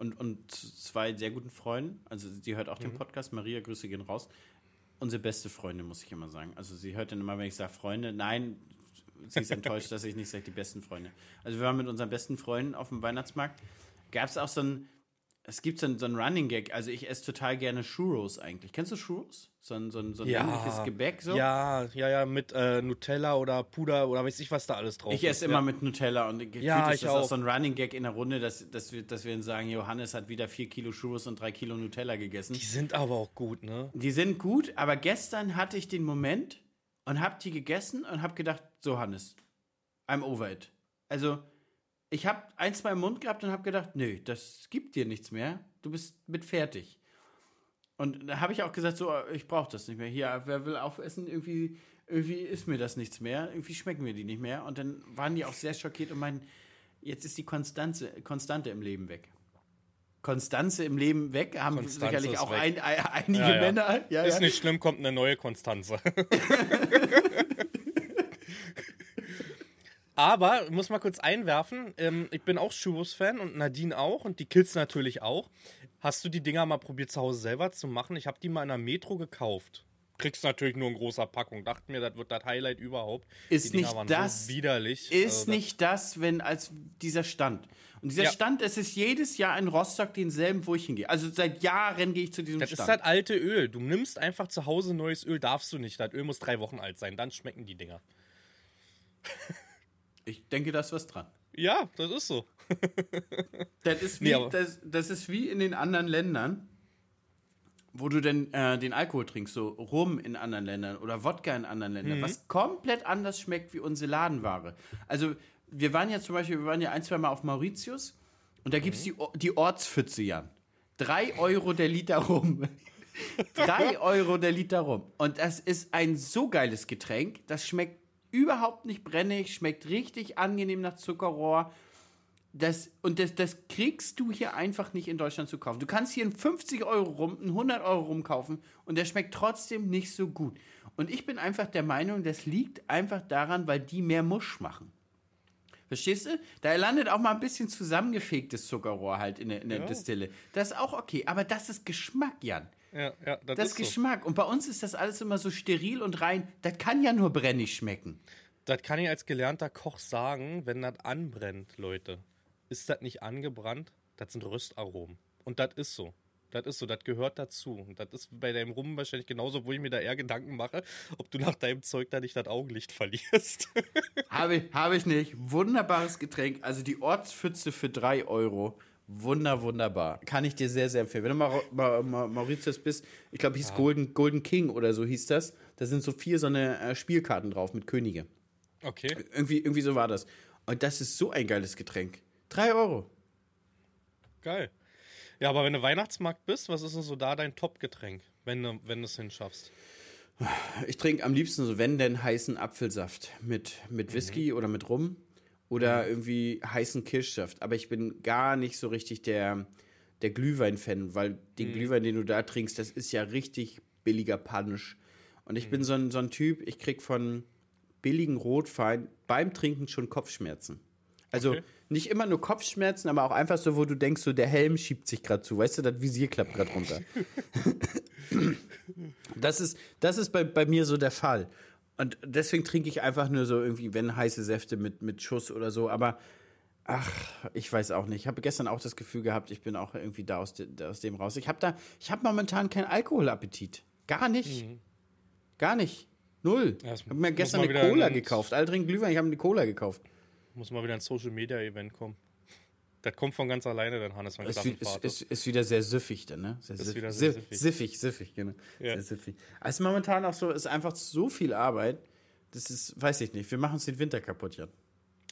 Und 2 sehr guten Freunden, also sie hört auch den Podcast, Maria, Grüße gehen raus. Unsere beste Freundin, muss ich immer sagen. Also sie hört dann immer, wenn ich sage Freunde, nein, sie ist enttäuscht, dass ich nicht sage die besten Freunde. Also wir waren mit unseren besten Freunden auf dem Weihnachtsmarkt. Gab es auch so ein Running Gag, also ich esse total gerne Churros eigentlich. Kennst du Churros? So ein ähnliches Gebäck so? Ja, mit Nutella oder Puder oder weiß ich was da alles drauf ist. Ich esse immer mit Nutella und das auch. Ist auch so ein Running Gag in der Runde, dass wir sagen, Johannes hat wieder 4 Kilo Churros und 3 Kilo Nutella gegessen. Die sind aber auch gut, ne? Die sind gut, aber gestern hatte ich den Moment und hab die gegessen und hab gedacht, so Hannes, I'm over it. Also ich habe 1, 2 im Mund gehabt und habe gedacht, nö, das gibt dir nichts mehr. Du bist mit fertig. Und da habe ich auch gesagt, so, ich brauche das nicht mehr. Hier, wer will aufessen, irgendwie ist mir das nichts mehr. Irgendwie schmecken mir die nicht mehr. Und dann waren die auch sehr schockiert und meinen, jetzt ist die Konstante im Leben weg. Konstanze im Leben weg, haben Konstanze sicherlich auch einige Männer. Ja, ist nicht schlimm, kommt eine neue Konstanze. Aber, ich muss mal kurz einwerfen, ich bin auch Churros-Fan und Nadine auch und die Kids natürlich auch. Hast du die Dinger mal probiert zu Hause selber zu machen? Ich habe die mal in der Metro gekauft. Kriegst natürlich nur in großer Packung. Dachte mir, das wird das Highlight überhaupt. Ist nicht das so widerlich. Ist also nicht das, wenn als dieser Stand. Und dieser Stand, es ist jedes Jahr in Rostock denselben, wo ich hingehe. Also seit Jahren gehe ich zu diesem Stand. Das ist das alte Öl. Du nimmst einfach zu Hause neues Öl, darfst du nicht. Das Öl muss 3 Wochen alt sein, dann schmecken die Dinger. Ich denke, da ist was dran. Ja, das ist so. Das ist wie, das ist wie in den anderen Ländern, wo du denn den Alkohol trinkst, so Rum in anderen Ländern oder Wodka in anderen Ländern, was komplett anders schmeckt wie unsere Ladenware. Also wir waren ja zum Beispiel, wir waren ja 1-2 Mal auf Mauritius und da gibt es die Ortspfütze, Jan. 3 Euro der Liter Rum. 3 Euro der Liter Rum. Und das ist ein so geiles Getränk, das schmeckt überhaupt nicht brennig, schmeckt richtig angenehm nach Zuckerrohr. Das kriegst du hier einfach nicht in Deutschland zu kaufen. Du kannst hier einen 50-Euro Rum, einen 100-Euro Rum kaufen und der schmeckt trotzdem nicht so gut. Und ich bin einfach der Meinung, das liegt einfach daran, weil die mehr Musch machen. Verstehst du? Da landet auch mal ein bisschen zusammengefegtes Zuckerrohr halt in der Distille. Das ist auch okay, aber das ist Geschmack, Jan. Ja, das ist Geschmack. So. Und bei uns ist das alles immer so steril und rein. Das kann ja nur brennig schmecken. Das kann ich als gelernter Koch sagen, wenn das anbrennt, Leute. Ist das nicht angebrannt? Das sind Röstaromen. Und das ist so. Das ist so, das gehört dazu. Und das ist bei deinem Rum wahrscheinlich genauso, wo ich mir da eher Gedanken mache, ob du nach deinem Zeug da nicht das Augenlicht verlierst. Hab ich nicht. Wunderbares Getränk. Also die Ortspfütze für 3 Euro. Wunderbar. Kann ich dir sehr, sehr empfehlen. Wenn du mal Mauritius bist, ich glaube, hieß Golden King oder so hieß das. Da sind so 4 so eine Spielkarten drauf mit Könige. Okay. Irgendwie so war das. Und das ist so ein geiles Getränk. 3 Euro. Geil. Ja, aber wenn du Weihnachtsmarkt bist, was ist denn so da dein Top-Getränk, wenn du es hinschaffst? Ich trinke am liebsten so, wenn denn, heißen Apfelsaft mit Whisky oder mit Rum oder irgendwie heißen Kirschsaft. Aber ich bin gar nicht so richtig der Glühwein-Fan, weil den Glühwein, den du da trinkst, das ist ja richtig billiger Punsch. Und ich bin so ein Typ, ich krieg von billigen Rotwein beim Trinken schon Kopfschmerzen. Also nicht immer nur Kopfschmerzen, aber auch einfach so, wo du denkst, so der Helm schiebt sich gerade zu, weißt du, das Visier klappt gerade runter. Das ist bei mir so der Fall. Und deswegen trinke ich einfach nur so irgendwie, wenn, heiße Säfte mit Schuss oder so. Aber ich weiß auch nicht. Ich habe gestern auch das Gefühl gehabt, ich bin auch irgendwie da aus dem raus. Ich habe momentan keinen Alkoholappetit. Gar nicht. Gar nicht. Null. Ja, ich habe mir gestern eine Cola gekauft. Alle trinken Glühwein, ich habe eine Cola gekauft. Muss mal wieder ein Social-Media-Event kommen. Das kommt von ganz alleine, dann Hannes. Ist wieder sehr süffig dann, ne? Sehr süffig, genau. Ja. Sehr süffig. Also momentan auch so, ist einfach so viel Arbeit. Das ist, weiß ich nicht, wir machen uns den Winter kaputt, Jan.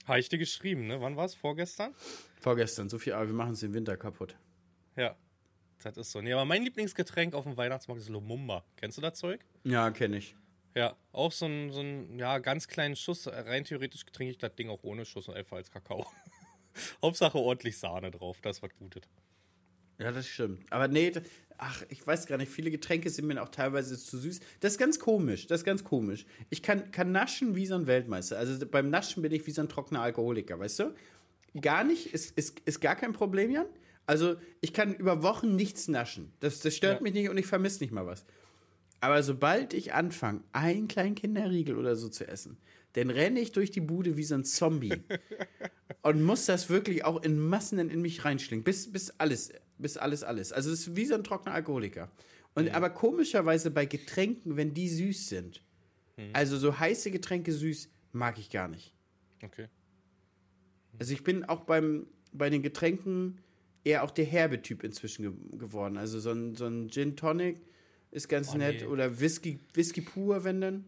Habe ich dir geschrieben, ne? Wann war es? Vorgestern? Vorgestern, so viel Arbeit, wir machen uns den Winter kaputt. Ja, das ist so. Nee, aber mein Lieblingsgetränk auf dem Weihnachtsmarkt ist Lumumba. Kennst du das Zeug? Ja, kenne ich. Ja, auch so einen ganz kleinen Schuss. Rein theoretisch trinke ich das Ding auch ohne Schuss und einfach als Kakao. Hauptsache ordentlich Sahne drauf, das was Gutes. Ja, das stimmt. Aber nee, ich weiß gar nicht, viele Getränke sind mir auch teilweise zu süß. Das ist ganz komisch. Ich kann naschen wie so ein Weltmeister. Also beim Naschen bin ich wie so ein trockener Alkoholiker, weißt du? Gar nicht, ist gar kein Problem, Jan. Also ich kann über Wochen nichts naschen. Das stört mich nicht und ich vermisse nicht mal was. Aber sobald ich anfange, einen kleinen Kinderriegel oder so zu essen, dann renne ich durch die Bude wie so ein Zombie und muss das wirklich auch in Massen in mich reinschlingen, bis alles. Also es ist wie so ein trockener Alkoholiker. Und aber komischerweise bei Getränken, wenn die süß sind, also so heiße Getränke süß, mag ich gar nicht. Okay. Also ich bin auch bei den Getränken eher auch der herbe Typ inzwischen geworden. Also so ein Gin Tonic ist ganz nett. Nee. Oder Whisky pur, wenn denn?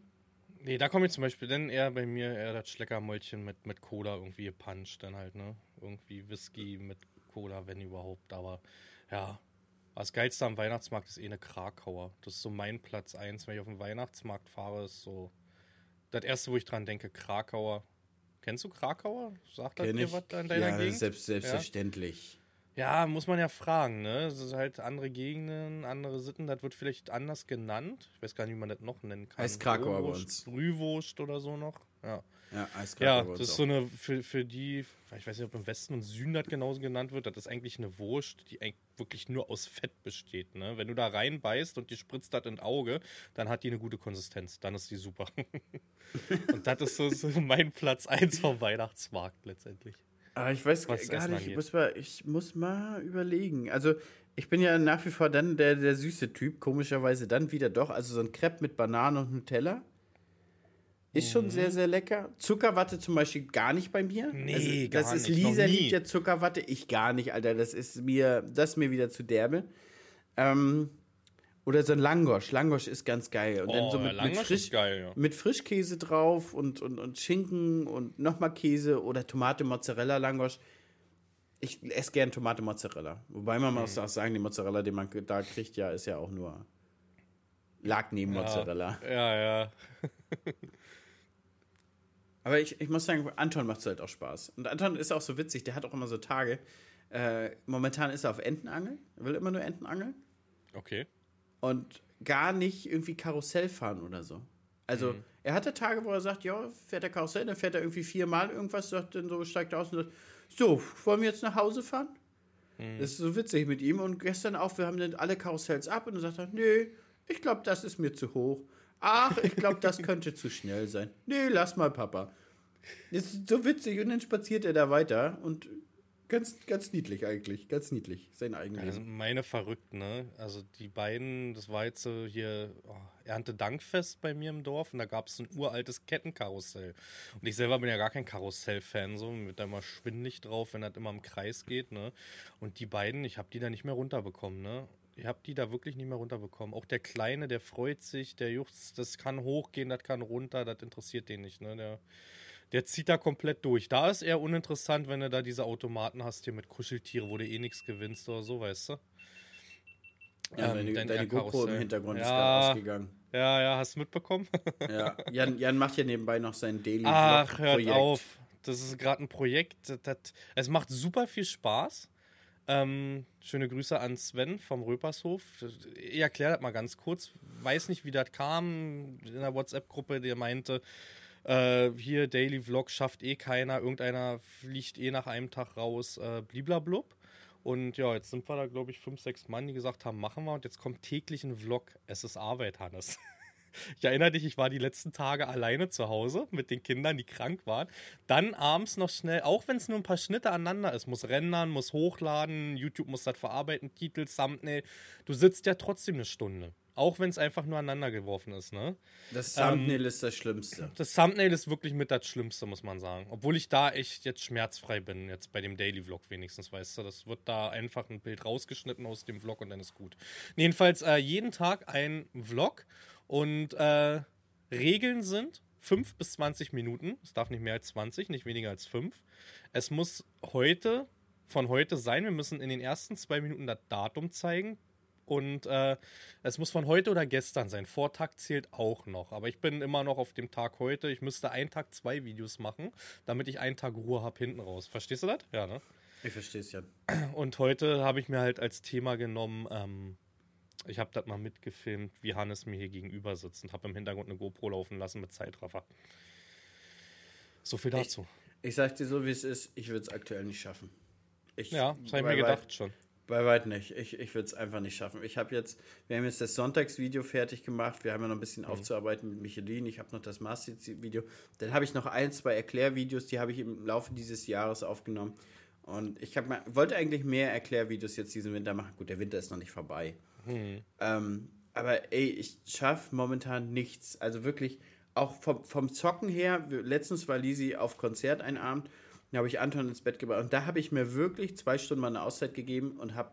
Nee, da komme ich zum Beispiel dann eher bei mir eher das Schleckermäulchen mit Cola irgendwie gepuncht dann halt, ne? Irgendwie Whisky mit Cola, wenn überhaupt. Aber ja, das Geilste am Weihnachtsmarkt ist eine Krakauer. Das ist so mein Platz 1, wenn ich auf den Weihnachtsmarkt fahre, ist so das Erste, wo ich dran denke, Krakauer. Kennst du Krakauer? Sagt das dir was an deiner Gegend? Selbstverständlich. Ja, muss man ja fragen, ne? Es ist halt andere Gegenden, andere Sitten, das wird vielleicht anders genannt. Ich weiß gar nicht, wie man das noch nennen kann. Eiskrakau aber uns. Brühwurst oder so noch. Ja, ja, Eiskrakau. Ja, das ist so eine, für die, ich weiß nicht, ob im Westen und Süden das genauso genannt wird, das ist eigentlich eine Wurst, die eigentlich wirklich nur aus Fett besteht, ne? Wenn du da reinbeißt und die spritzt das ins Auge, dann hat die eine gute Konsistenz, dann ist die super. Und das ist so mein Platz 1 vom Weihnachtsmarkt letztendlich. Aber ich weiß gar nicht, ich muss mal überlegen. Also ich bin ja nach wie vor dann der süße Typ, komischerweise dann wieder doch. Also so ein Crepe mit Banane und Nutella ist schon sehr, sehr lecker. Zuckerwatte zum Beispiel gar nicht bei mir. Nee, also, gar nicht. Lisa liebt ja Zuckerwatte, ich gar nicht, Alter. Das ist mir wieder zu derbe. Oder so ein Langosch. Langosch ist ganz geil. Und dann so mit Frischkäse drauf und Schinken und nochmal Käse oder Tomate, Mozzarella, Langosch. Ich esse gern Tomate, Mozzarella. Wobei man muss auch sagen, die Mozzarella, die man da kriegt, ja, ist ja auch nur lag neben Mozzarella. Ja. Aber ich muss sagen, Anton macht es halt auch Spaß. Und Anton ist auch so witzig, der hat auch immer so Tage. Momentan ist er auf Entenangeln. Er will immer nur Enten angeln. Okay. Und gar nicht irgendwie Karussell fahren oder so. Also, er hatte Tage, wo er sagt, ja, fährt er Karussell, dann fährt er irgendwie 4-mal irgendwas, sagt dann so, steigt er aus und sagt, so, wollen wir jetzt nach Hause fahren? Das ist so witzig mit ihm. Und gestern auch, wir haben dann alle Karussells ab und dann sagt er, nee, ich glaube, das ist mir zu hoch. Ach, ich glaube, das könnte zu schnell sein. Nee, lass mal, Papa. Das ist so witzig. Und dann spaziert er da weiter und ganz niedlich eigentlich, ganz niedlich, sein eigenes. Also meine verrückten, ne? Also die beiden, das war jetzt so hier Erntedankfest bei mir im Dorf und da gab es ein uraltes Kettenkarussell. Und ich selber bin ja gar kein Karussell-Fan, so, mir wird da immer schwindelig drauf, wenn das immer im Kreis geht, ne? Und die beiden, ich habe die da nicht mehr runterbekommen, ne? Ich habe die da wirklich nicht mehr runterbekommen. Auch der Kleine, der freut sich, der juchzt, das kann hochgehen, das kann runter, das interessiert den nicht, ne? Der zieht da komplett durch. Da ist eher uninteressant, wenn du da diese Automaten hast hier mit Kuscheltiere, wo du eh nichts gewinnst oder so, weißt du? Ja, deine GoPro im Hintergrund ist gerade ausgegangen. Ja, hast du mitbekommen? Ja, Jan macht ja nebenbei noch sein Daily Vlog. Ach, hört auf. Das ist gerade ein Projekt. Es macht super viel Spaß. Schöne Grüße an Sven vom Röpershof. Ich erkläre das mal ganz kurz. Weiß nicht, wie das kam. In der WhatsApp-Gruppe, der meinte, hier, Daily Vlog schafft eh keiner, irgendeiner fliegt eh nach einem Tag raus, bliblablub. Und ja, jetzt sind wir da, glaube ich, 5-6 Mann, die gesagt haben, machen wir. Und jetzt kommt täglich ein Vlog. Es ist Arbeit, Hannes. Ich erinnere dich, ich war die letzten Tage alleine zu Hause mit den Kindern, die krank waren. Dann abends noch schnell, auch wenn es nur ein paar Schnitte aneinander ist, muss rendern, muss hochladen, YouTube muss das verarbeiten, Titel, Thumbnail. Du sitzt ja trotzdem eine Stunde. Auch wenn es einfach nur aneinander geworfen ist, ne? Das Thumbnail ist das Schlimmste. Das Thumbnail ist wirklich mit das Schlimmste, muss man sagen. Obwohl ich da echt jetzt schmerzfrei bin, jetzt bei dem Daily Vlog wenigstens, weißt du. Das wird da einfach ein Bild rausgeschnitten aus dem Vlog und dann ist gut. Jedenfalls jeden Tag ein Vlog und Regeln sind 5 bis 20 Minuten. Es darf nicht mehr als 20, nicht weniger als 5. Es muss von heute sein. Wir müssen in den ersten 2 Minuten das Datum zeigen. Und es muss von heute oder gestern sein. Vortag zählt auch noch. Aber ich bin immer noch auf dem Tag heute. Ich müsste einen Tag 2 Videos machen, damit ich einen Tag Ruhe habe hinten raus. Verstehst du das? Ja, ne? Ich verstehe es ja. Und heute habe ich mir halt als Thema genommen, ich habe das mal mitgefilmt, wie Hannes mir hier gegenüber sitzt und habe im Hintergrund eine GoPro laufen lassen mit Zeitraffer. So viel dazu. Ich sage dir so, wie es ist, ich würde es aktuell nicht schaffen. Das habe ich mir gedacht schon. Bei weit nicht. Ich würde es einfach nicht schaffen. Wir haben jetzt das Sonntagsvideo fertig gemacht. Wir haben ja noch ein bisschen aufzuarbeiten mit Michelin. Ich habe noch das Master-Video. Dann habe ich noch 1-2 Erklärvideos, die habe ich im Laufe dieses Jahres aufgenommen. Und ich wollte eigentlich mehr Erklärvideos jetzt diesen Winter machen. Gut, der Winter ist noch nicht vorbei. Aber ey, ich schaffe momentan nichts. Also wirklich, auch vom Zocken her, letztens war Lisi auf Konzert einen Abend. Da habe ich Anton ins Bett gebracht. Und da habe ich mir wirklich 2 Stunden mal eine Auszeit gegeben und habe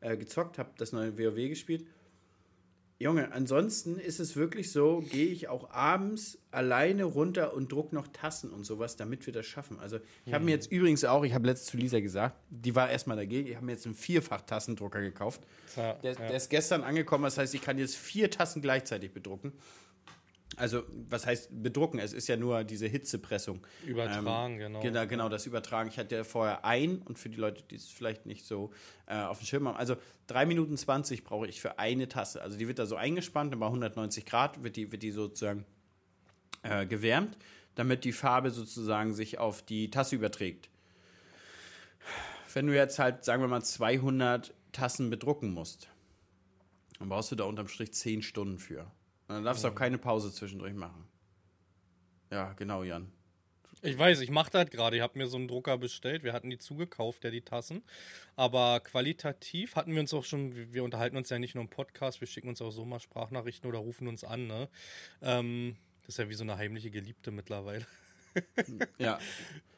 gezockt, habe das neue WoW gespielt. Junge, ansonsten ist es wirklich so, gehe ich auch abends alleine runter und druck noch Tassen und sowas, damit wir das schaffen. Also ich habe mir jetzt übrigens auch, ich habe letztens zu Lisa gesagt, die war erstmal dagegen, ich habe mir jetzt einen 4-fach Tassendrucker gekauft. Ja, der ist gestern angekommen, das heißt, ich kann jetzt 4 Tassen gleichzeitig bedrucken. Also, was heißt bedrucken? Es ist ja nur diese Hitzepressung. Übertragen, genau. Genau, das Übertragen. Ich hatte ja vorher ein, und für die Leute, die es vielleicht nicht so auf dem Schirm haben, also 3 Minuten 20 brauche ich für eine Tasse. Also die wird da so eingespannt, bei 190 Grad wird die sozusagen gewärmt, damit die Farbe sozusagen sich auf die Tasse überträgt. Wenn du jetzt halt, sagen wir mal, 200 Tassen bedrucken musst, dann brauchst du da unterm Strich 10 Stunden für. Und dann darfst du auch keine Pause zwischendurch machen. Ja, genau, Jan. Ich weiß, ich mache das gerade. Ich habe mir so einen Drucker bestellt. Wir hatten die zugekauft, die Tassen. Aber qualitativ hatten wir uns auch schon, wir unterhalten uns ja nicht nur im Podcast, wir schicken uns auch so mal Sprachnachrichten oder rufen uns an. Ne? Das ist ja wie so eine heimliche Geliebte mittlerweile. Ja.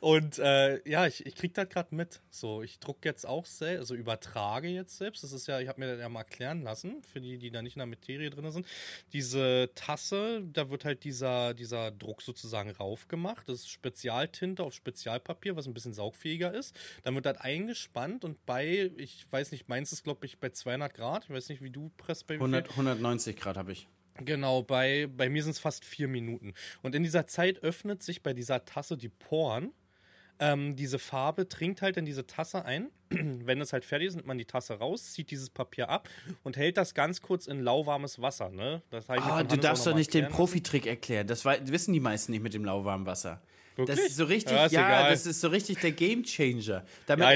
Und ja, ich kriege das gerade mit. So, ich drucke jetzt auch selbst, also übertrage jetzt selbst. Das ist ja, ich habe mir das ja mal erklären lassen, für die, die da nicht in der Materie drin sind. Diese Tasse, da wird halt dieser Druck sozusagen raufgemacht. Das ist Spezialtinte auf Spezialpapier, was ein bisschen saugfähiger ist. Dann wird das eingespannt und bei, ich weiß nicht, meins ist glaube ich bei 200 Grad. Ich weiß nicht, wie du presst bei 190 Grad habe ich. Genau, bei mir sind es fast 4 Minuten. Und in dieser Zeit öffnet sich bei dieser Tasse die Poren. Diese Farbe dringt halt in diese Tasse ein. Wenn es halt fertig ist, nimmt man die Tasse raus, zieht dieses Papier ab und hält das ganz kurz in lauwarmes Wasser. Ne? Das heißt, du darfst doch nicht den Profitrick erklären. Das wissen die meisten nicht mit dem lauwarmen Wasser. Wirklich? Das ist so richtig, das ist so richtig der Gamechanger. Damit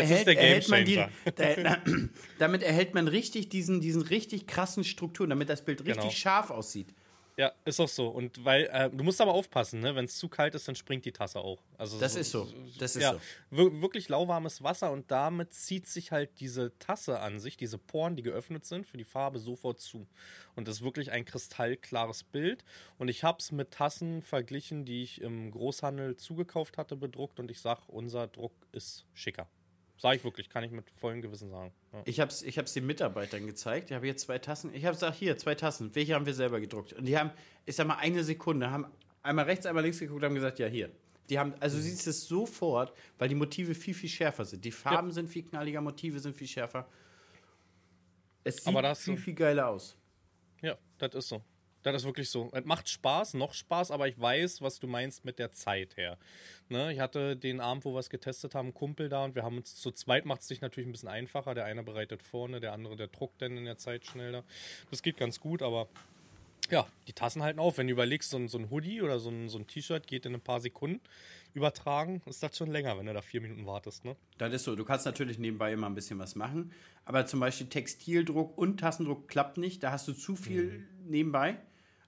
erhält man richtig diesen richtig krassen Strukturen, damit das Bild richtig scharf aussieht. Ja, ist auch so. Und weil du musst aber aufpassen, ne? Wenn es zu kalt ist, dann springt die Tasse auch. Also das ist so. Das ist ja, so. Wirklich lauwarmes Wasser und damit zieht sich halt diese Tasse an sich, diese Poren, die geöffnet sind, für die Farbe sofort zu. Und das ist wirklich ein kristallklares Bild. Und ich habe es mit Tassen verglichen, die ich im Großhandel zugekauft hatte, bedruckt. Und ich sage, unser Druck ist schicker. Sage ich wirklich, kann ich mit vollem Gewissen sagen. Ja. Ich hab's den Mitarbeitern gezeigt. Ich habe hier 2 Tassen. Ich habe gesagt, hier 2 Tassen. Welche haben wir selber gedruckt? Und die haben, ich sag mal, eine Sekunde, haben einmal rechts, einmal links geguckt und haben gesagt, ja, hier. Die haben, also siehst du es sofort, weil die Motive viel, viel schärfer sind. Die Farben sind viel knalliger, Motive sind viel schärfer. Es sieht viel, viel geiler aus. Ja, das ist so. Das ist wirklich so. Es macht Spaß, noch Spaß, aber ich weiß, was du meinst mit der Zeit her. Ne? Ich hatte den Abend, wo wir es getestet haben, einen Kumpel da und wir haben uns zu zweit, macht es sich natürlich ein bisschen einfacher. Der eine bereitet vorne, der andere, der druckt dann in der Zeit schneller. Das geht ganz gut, aber ja, die Tassen halten auf. Wenn du überlegst, so ein Hoodie oder so ein T-Shirt geht in ein paar Sekunden übertragen, ist das schon länger, wenn du da 4 Minuten wartest. Ne? Das ist so. Du kannst natürlich nebenbei immer ein bisschen was machen, aber zum Beispiel Textildruck und Tassendruck klappt nicht. Da hast du zu viel nebenbei.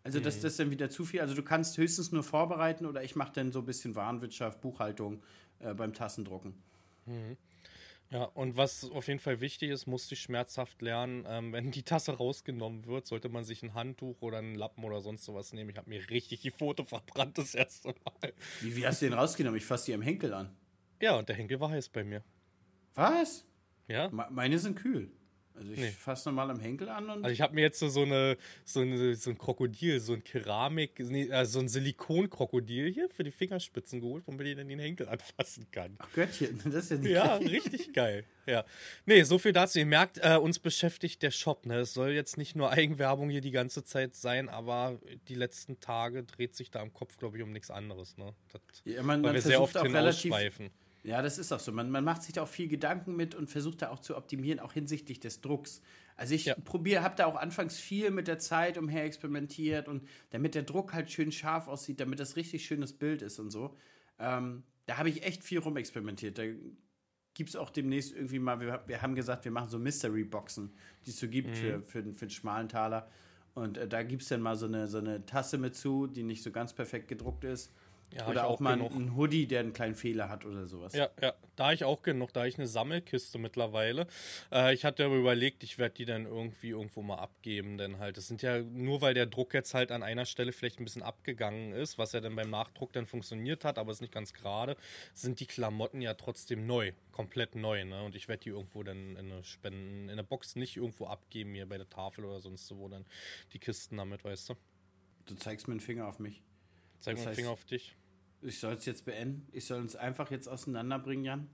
Also das ist dann wieder zu viel. Also du kannst höchstens nur vorbereiten oder ich mache dann so ein bisschen Warenwirtschaft, Buchhaltung beim Tassendrucken. Mhm. Ja, und was auf jeden Fall wichtig ist, musste ich schmerzhaft lernen, wenn die Tasse rausgenommen wird, sollte man sich ein Handtuch oder einen Lappen oder sonst sowas nehmen. Ich habe mir richtig die Pfote verbrannt das erste Mal. Wie hast du den rausgenommen? Ich fasse die am Henkel an. Ja, und der Henkel war heiß bei mir. Was? Ja. Meine sind kühl. Also ich fasse nochmal am Henkel an. Und also ich habe mir jetzt so ein Krokodil, so ein Keramik, so ein Silikonkrokodil hier für die Fingerspitzen geholt, womit ich dann den Henkel anfassen kann. Ach Göttchen, das ist ja nicht geil. Ja, richtig geil. Ja. Nee, so viel dazu. Ihr merkt, uns beschäftigt der Shop. Ne? Es soll jetzt nicht nur Eigenwerbung hier die ganze Zeit sein, aber die letzten Tage dreht sich da im Kopf, glaube ich, um nichts anderes. Ne? Das, ja, weil wir sehr oft hinausschweifen. Ja, das ist auch so. Man macht sich da auch viel Gedanken mit und versucht da auch zu optimieren, auch hinsichtlich des Drucks. Also ich habe da auch anfangs viel mit der Zeit umher experimentiert und damit der Druck halt schön scharf aussieht, damit das richtig schönes Bild ist und so. Da habe ich echt viel rumexperimentiert. Da gibt es auch demnächst irgendwie mal, wir haben gesagt, wir machen so Mystery-Boxen, die es so gibt für den schmalen Taler. Und da gibt es dann mal so eine Tasse mit zu, die nicht so ganz perfekt gedruckt ist. Ja, oder auch mal ein Hoodie, der einen kleinen Fehler hat oder sowas. Ja, da ich auch genug, da ich eine Sammelkiste mittlerweile. Ich hatte aber überlegt, ich werde die dann irgendwie irgendwo mal abgeben, denn halt, das sind ja nur, weil der Druck jetzt halt an einer Stelle vielleicht ein bisschen abgegangen ist, was ja dann beim Nachdruck dann funktioniert hat, aber ist nicht ganz gerade, sind die Klamotten ja trotzdem neu, komplett neu, ne? Und ich werde die irgendwo dann in eine Box nicht irgendwo abgeben, hier bei der Tafel oder sonst wo, dann die Kisten damit, weißt du. Du zeigst mir einen Finger auf mich. Zeig mal den Finger auf dich. Ich soll es jetzt beenden. Ich soll uns einfach jetzt auseinanderbringen, Jan.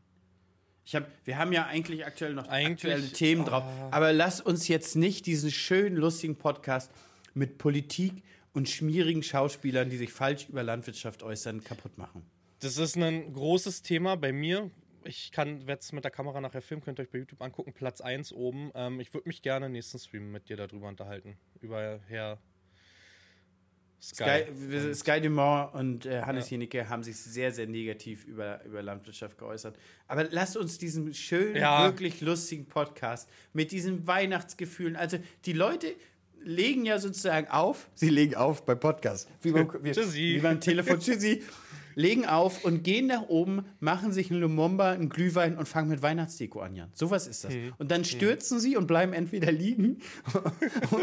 Wir haben ja eigentlich aktuell noch aktuelle Themen drauf. Aber lass uns jetzt nicht diesen schönen, lustigen Podcast mit Politik und schmierigen Schauspielern, die sich falsch über Landwirtschaft äußern, kaputt machen. Das ist ein großes Thema bei mir. Ich werde es mit der Kamera nachher filmen, könnt ihr euch bei YouTube angucken, Platz 1 oben. Ich würde mich gerne nächsten Stream mit dir darüber unterhalten. Über Herr Sky Dumont und Hannes Jenicke haben sich sehr, sehr negativ über Landwirtschaft geäußert. Aber lasst uns diesen schönen, wirklich lustigen Podcast mit diesen Weihnachtsgefühlen, also die Leute legen ja sozusagen auf. Sie legen auf bei Podcasts. Wie beim Telefon. Tschüssi. Legen auf und gehen nach oben, machen sich einen Lumumba, einen Glühwein und fangen mit Weihnachtsdeko an, Jan. Sowas ist das. Und dann stürzen sie und bleiben entweder liegen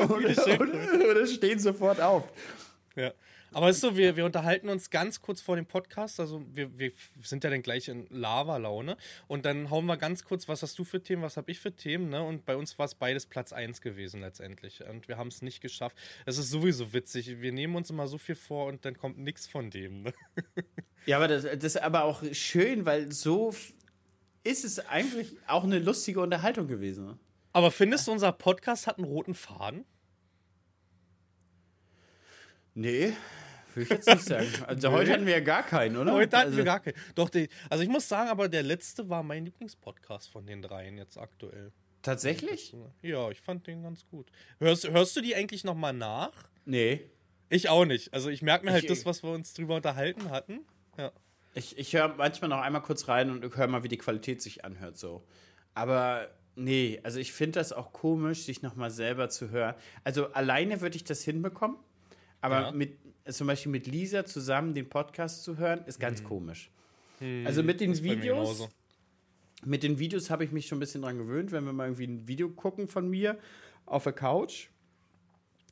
oder stehen sofort auf. Ja. Aber es ist so, wir unterhalten uns ganz kurz vor dem Podcast, also wir sind ja dann gleich in Lava-Laune und dann hauen wir ganz kurz, was hast du für Themen, was habe ich für Themen, ne? Und bei uns war es beides Platz 1 gewesen letztendlich und wir haben es nicht geschafft. Es ist sowieso witzig, wir nehmen uns immer so viel vor und dann kommt nichts von dem, ne? Ja, aber das ist aber auch schön, weil so ist es eigentlich auch eine lustige Unterhaltung gewesen. Ne? Aber findest du, unser Podcast hat einen roten Faden? Nee, will ich jetzt nicht sagen. Also heute hatten wir ja gar keinen, oder? Heute hatten wir gar keinen. Doch, also ich muss sagen, aber der letzte war mein Lieblingspodcast von den dreien jetzt aktuell. Tatsächlich? Ja, ich fand den ganz gut. Hörst du die eigentlich nochmal nach? Nee. Ich auch nicht. Also ich merke mir halt das, was wir uns drüber unterhalten hatten. Ja. Ich höre manchmal noch einmal kurz rein und höre mal, wie die Qualität sich anhört so. Aber nee, also ich finde das auch komisch, sich nochmal selber zu hören. Also alleine würde ich das hinbekommen. Aber zum Beispiel mit Lisa zusammen den Podcast zu hören, ist ganz komisch. Also mit den Videos habe ich mich schon ein bisschen dran gewöhnt, wenn wir mal irgendwie ein Video gucken von mir auf der Couch.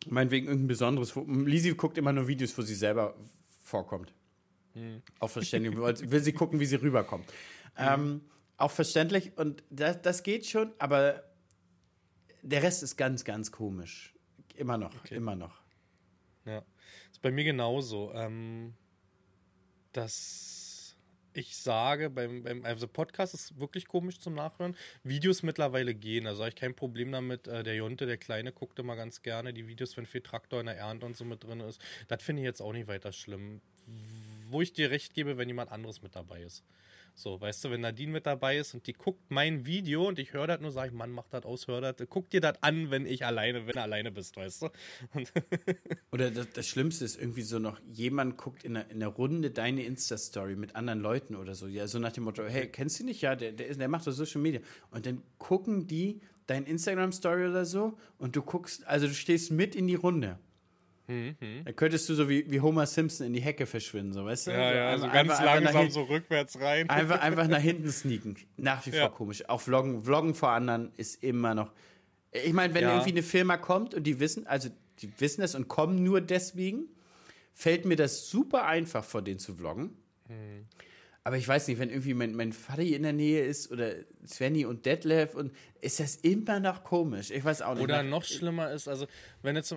Meinetwegen irgendein besonderes. Lisi guckt immer nur Videos, wo sie selber vorkommt. Auch verständlich. Will sie gucken, wie sie rüberkommt. Auch verständlich. Und das geht schon, aber der Rest ist ganz, ganz komisch. Immer noch. Ja, ist bei mir genauso, dass ich sage, also Podcast ist wirklich komisch zum Nachhören, Videos mittlerweile gehen, also habe ich kein Problem damit, der Jonte, der Kleine, guckt immer ganz gerne die Videos, wenn viel Traktor in der Ernte und so mit drin ist, das finde ich jetzt auch nicht weiter schlimm, wo ich dir recht gebe, wenn jemand anderes mit dabei ist. So, weißt du, wenn Nadine mit dabei ist und die guckt mein Video und ich höre das nur, sage ich, Mann, mach das aus, hör das, guck dir das an, wenn du alleine bist, weißt du. Oder das Schlimmste ist irgendwie so noch, jemand guckt in der Runde deine Insta-Story mit anderen Leuten oder so, ja, so nach dem Motto, hey, kennst du nicht? Ja, der macht doch Social Media. Und dann gucken die dein Instagram-Story oder so und du guckst, also du stehst mit in die Runde. Dann könntest du so wie Homer Simpson in die Hecke verschwinden, so, weißt du? Ja, ja, also ganz langsam so rückwärts rein. Einfach nach hinten sneaken. Nach wie vor komisch. Auch Vloggen vor anderen ist immer noch. Ich meine, wenn irgendwie eine Firma kommt und die wissen das und kommen nur deswegen, fällt mir das super einfach, vor denen zu vloggen. Aber ich weiß nicht, wenn irgendwie mein Vati in der Nähe ist oder Svenny und Detlef und ist das immer noch komisch. Ich weiß auch nicht. Oder noch schlimmer ist, also wenn jetzt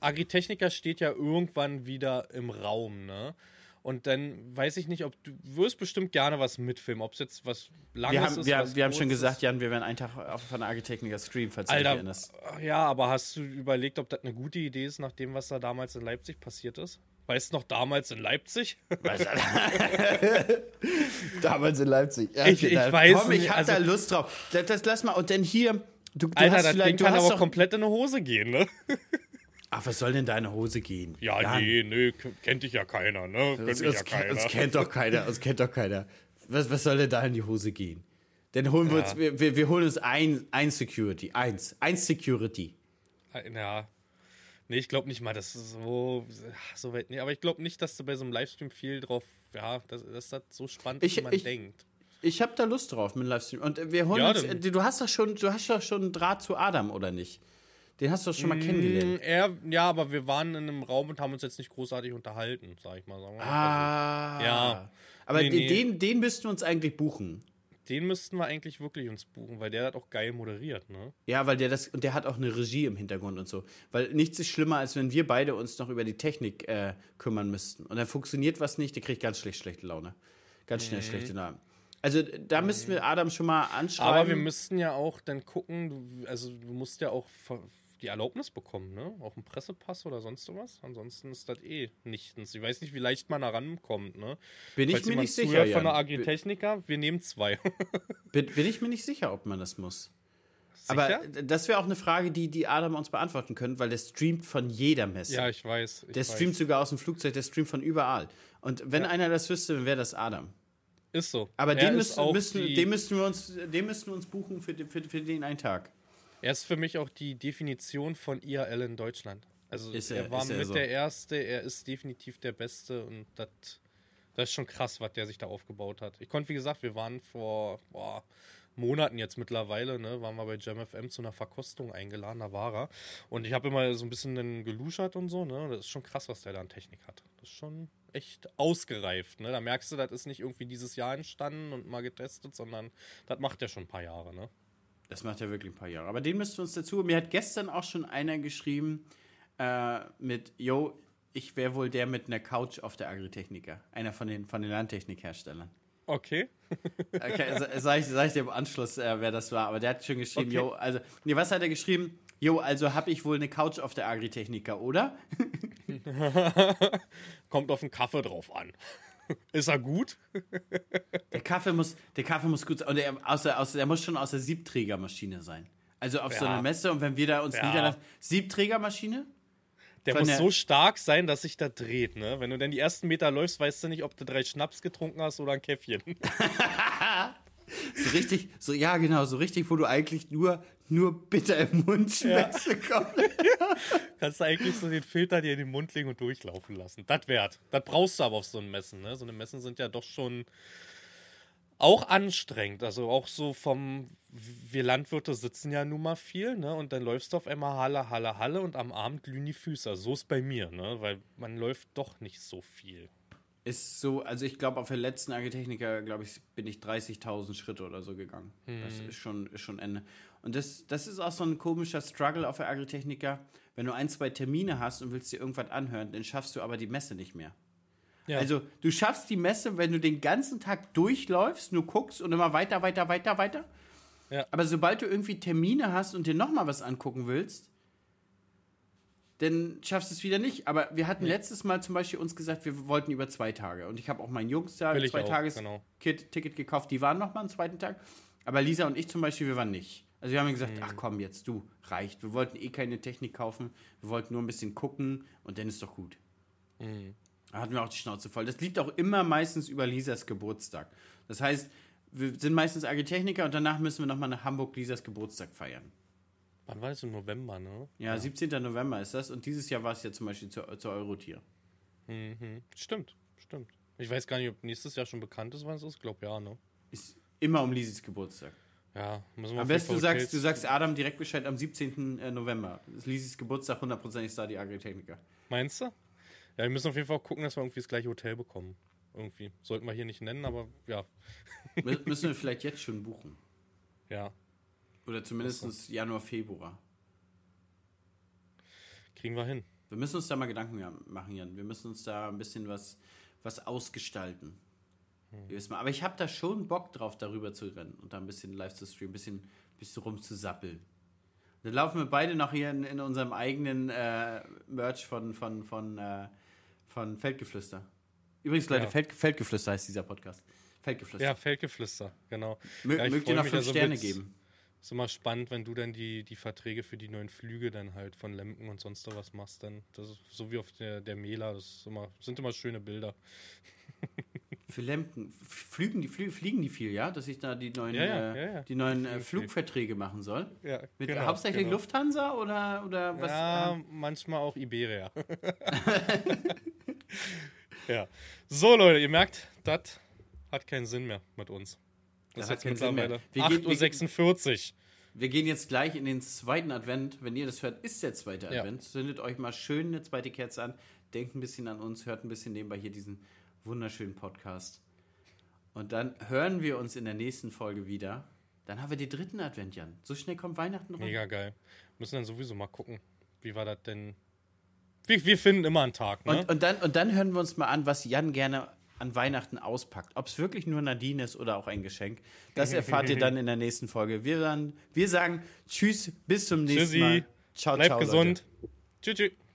Agritechnica steht ja irgendwann wieder im Raum, ne? Und dann weiß ich nicht, ob du wirst bestimmt gerne was mitfilmen, ob es jetzt was Langes ist. Wir haben schon gesagt, Jan, wir werden einen Tag von der Agritechnica streamen, falls du dir erinnerst. Ja, aber hast du überlegt, ob das eine gute Idee ist, nach dem, was da damals in Leipzig passiert ist? Weißt du noch, damals in Leipzig? Damals in Leipzig. Ja, ich weiß. Komm, ich hab da Lust drauf. Das lass mal. Und dann hier. Das Ding kann aber komplett in eine Hose gehen, ne? Ach, was soll denn da in eine Hose gehen? Ja, Jan. Nee, kennt dich ja keiner, ne? Uns kennt doch keiner. Was soll denn da in die Hose gehen? Dann holen wir uns, wir holen uns ein Security. Eins Security. Ja. Nee, ich glaube nicht mal, das ist so weit. Nee, aber ich glaube nicht, dass du bei so einem Livestream viel drauf, dass das so spannend ist, wie man denkt. Ich habe da Lust drauf mit dem Livestream. Und wir holen uns, du hast doch schon einen Draht zu Adam, oder nicht? Den hast du doch schon mal kennengelernt. Ja, aber wir waren in einem Raum und haben uns jetzt nicht großartig unterhalten, sag ich mal. Ja. Aber den müssten wir uns eigentlich buchen. Den müssten wir eigentlich wirklich uns buchen, weil der hat auch geil moderiert, ne? Ja, weil der hat auch eine Regie im Hintergrund und so. Weil nichts ist schlimmer, als wenn wir beide uns noch über die Technik kümmern müssten. Und dann funktioniert was nicht, der kriegt ganz schlechte Laune. Ganz schnell schlechte Laune. Also da müssten wir Adam schon mal anschreiben. Aber wir müssten ja auch dann gucken, also du musst ja auch die Erlaubnis bekommen, ne? Auch einen Pressepass oder sonst sowas. Ansonsten ist das eh nichtens. Ich weiß nicht, wie leicht man da rankommt, ne? Bin ich mir nicht sicher, von der Agritechnica, wir nehmen 2. Bin ich mir nicht sicher, ob man das muss. Sicher? Aber das wäre auch eine Frage, die Adam uns beantworten können, weil der streamt von jeder Messe. Ja, ich weiß. Der streamt sogar aus dem Flugzeug, der streamt von überall. Und wenn einer das wüsste, wäre das Adam. Ist so. Aber den müssten wir uns buchen für den einen Tag. Er ist für mich auch die Definition von IRL in Deutschland. Also er war mit der Erste, er ist definitiv der Beste und das ist schon krass, was der sich da aufgebaut hat. Ich konnte, wie gesagt, wir waren vor Monaten jetzt mittlerweile, ne, waren wir bei JamFM zu einer Verkostung eingeladen, da war er. Und ich habe immer so ein bisschen dann geluschert und so, ne, das ist schon krass, was der da an Technik hat. Das ist schon echt ausgereift, ne, da merkst du, das ist nicht irgendwie dieses Jahr entstanden und mal getestet, sondern das macht ja schon ein paar Jahre, ne. Das macht ja wirklich ein paar Jahre, aber den müssten wir uns dazu, mir hat gestern auch schon einer geschrieben, mit, yo, ich wäre wohl der mit einer Couch auf der Agritechnica, einer von den Landtechnikherstellern. Okay. Okay, also, sag ich dir im Anschluss, wer das war, aber der hat schon geschrieben, jo, okay. Also, nee, was hat er geschrieben? Jo, also habe ich wohl eine Couch auf der Agritechnica, oder? Kommt auf den Kaffee drauf an. Ist er gut? Der Kaffee muss gut sein, und der muss schon aus der Siebträgermaschine sein. Also auf so einer Messe, und wenn wir da uns niederlassen, Siebträgermaschine? Der muss so stark sein, dass sich da dreht, ne? Wenn du dann die ersten Meter läufst, weißt du nicht, ob du 3 Schnaps getrunken hast oder ein Käffchen. So richtig, so, ja genau, so richtig, wo du eigentlich nur bitter im Mund schmeckst. Ja. Kannst du eigentlich so den Filter dir in den Mund legen und durchlaufen lassen. Das wert. Das brauchst du aber auf so einem Messen, ne? So eine Messen sind ja doch schon auch anstrengend, also auch so vom, wir Landwirte sitzen ja nun mal viel, ne, und dann läufst du auf einmal Halle, Halle, Halle und am Abend glühen die Füße, so ist bei mir, ne, weil man läuft doch nicht so viel. Ist so, also ich glaube, auf der letzten Agritechnica, glaube ich, bin ich 30.000 Schritte oder so gegangen. Das ist schon Ende. Und das ist auch so ein komischer Struggle auf der Agritechnica, wenn du 1, 2 Termine hast und willst dir irgendwas anhören, dann schaffst du aber die Messe nicht mehr. Ja. Also, du schaffst die Messe, wenn du den ganzen Tag durchläufst, nur guckst und immer weiter, weiter, weiter, weiter. Ja. Aber sobald du irgendwie Termine hast und dir nochmal was angucken willst, dann schaffst du es wieder nicht. Aber wir hatten letztes Mal zum Beispiel uns gesagt, wir wollten über 2 Tage. Und ich habe auch meinen Jungs da ein 2-Tages-Ticket gekauft. Die waren nochmal am zweiten Tag. Aber Lisa und ich zum Beispiel, wir waren nicht. Also wir haben gesagt, ach komm jetzt, du, reicht. Wir wollten eh keine Technik kaufen. Wir wollten nur ein bisschen gucken und dann ist doch gut. Mhm. Da hatten wir auch die Schnauze voll. Das liegt auch immer meistens über Lisas Geburtstag. Das heißt, wir sind meistens Agritechniker und danach müssen wir nochmal nach Hamburg Lisas Geburtstag feiern. Wann war das? Im November, ne? Ja, 17. November ist das. Und dieses Jahr war es ja zum Beispiel zur Eurotier. Mhm. Stimmt. Ich weiß gar nicht, ob nächstes Jahr schon bekannt ist, wann es ist. Ich glaube, ja, ne? Ist immer um Lisas Geburtstag. Ja, müssen wir. Am besten du sagst Adam direkt Bescheid am 17. November. Das ist Lisas Geburtstag, 100%ig da die Agritechniker. Meinst du? Ja, wir müssen auf jeden Fall gucken, dass wir irgendwie das gleiche Hotel bekommen. Irgendwie. Sollten wir hier nicht nennen, aber ja. Müssen wir vielleicht jetzt schon buchen. Ja. Oder zumindest also. Januar, Februar. Kriegen wir hin. Wir müssen uns da mal Gedanken machen, Jan. Wir müssen uns da ein bisschen was ausgestalten. Aber ich habe da schon Bock drauf, darüber zu rennen und da ein bisschen live zu streamen, ein bisschen rumzusappeln. Dann laufen wir beide noch hier in unserem eigenen Merch von Feldgeflüster. Übrigens, Leute, ja. Feldgeflüster heißt dieser Podcast. Feldgeflüster. Ja, Feldgeflüster, genau. Mögt ihr noch 5 Sterne geben? Ist immer spannend, wenn du dann die Verträge für die neuen Flüge dann halt von Lemken und sonst was machst. Dann. Das ist so wie auf der Mela, das sind immer schöne Bilder. Für Lemken. Fliegen die viel, ja? Dass ich da die neuen Flugverträge machen soll? Ja, mit hauptsächlich Lufthansa oder was? Ja, manchmal auch Iberia. Ja. So, Leute, ihr merkt, das hat keinen Sinn mehr mit uns. Das hat jetzt mittlerweile 8.46 Uhr. Wir gehen jetzt gleich in den zweiten Advent. Wenn ihr das hört, ist der zweite Advent. Zündet euch mal schön eine zweite Kerze an. Denkt ein bisschen an uns. Hört ein bisschen nebenbei hier diesen wunderschönen Podcast. Und dann hören wir uns in der nächsten Folge wieder. Dann haben wir den dritten Advent, Jan. So schnell kommt Weihnachten rum. Mega geil. Müssen dann sowieso mal gucken, wie war das denn? Wir finden immer einen Tag, ne? Und dann hören wir uns mal an, was Jan gerne an Weihnachten auspackt. Ob es wirklich nur Nadine ist oder auch ein Geschenk. Das erfahrt ihr dann in der nächsten Folge. Wir sagen Tschüss, bis zum nächsten Mal. Ciao, bleibt ciao, gesund. Leute. Tschüss.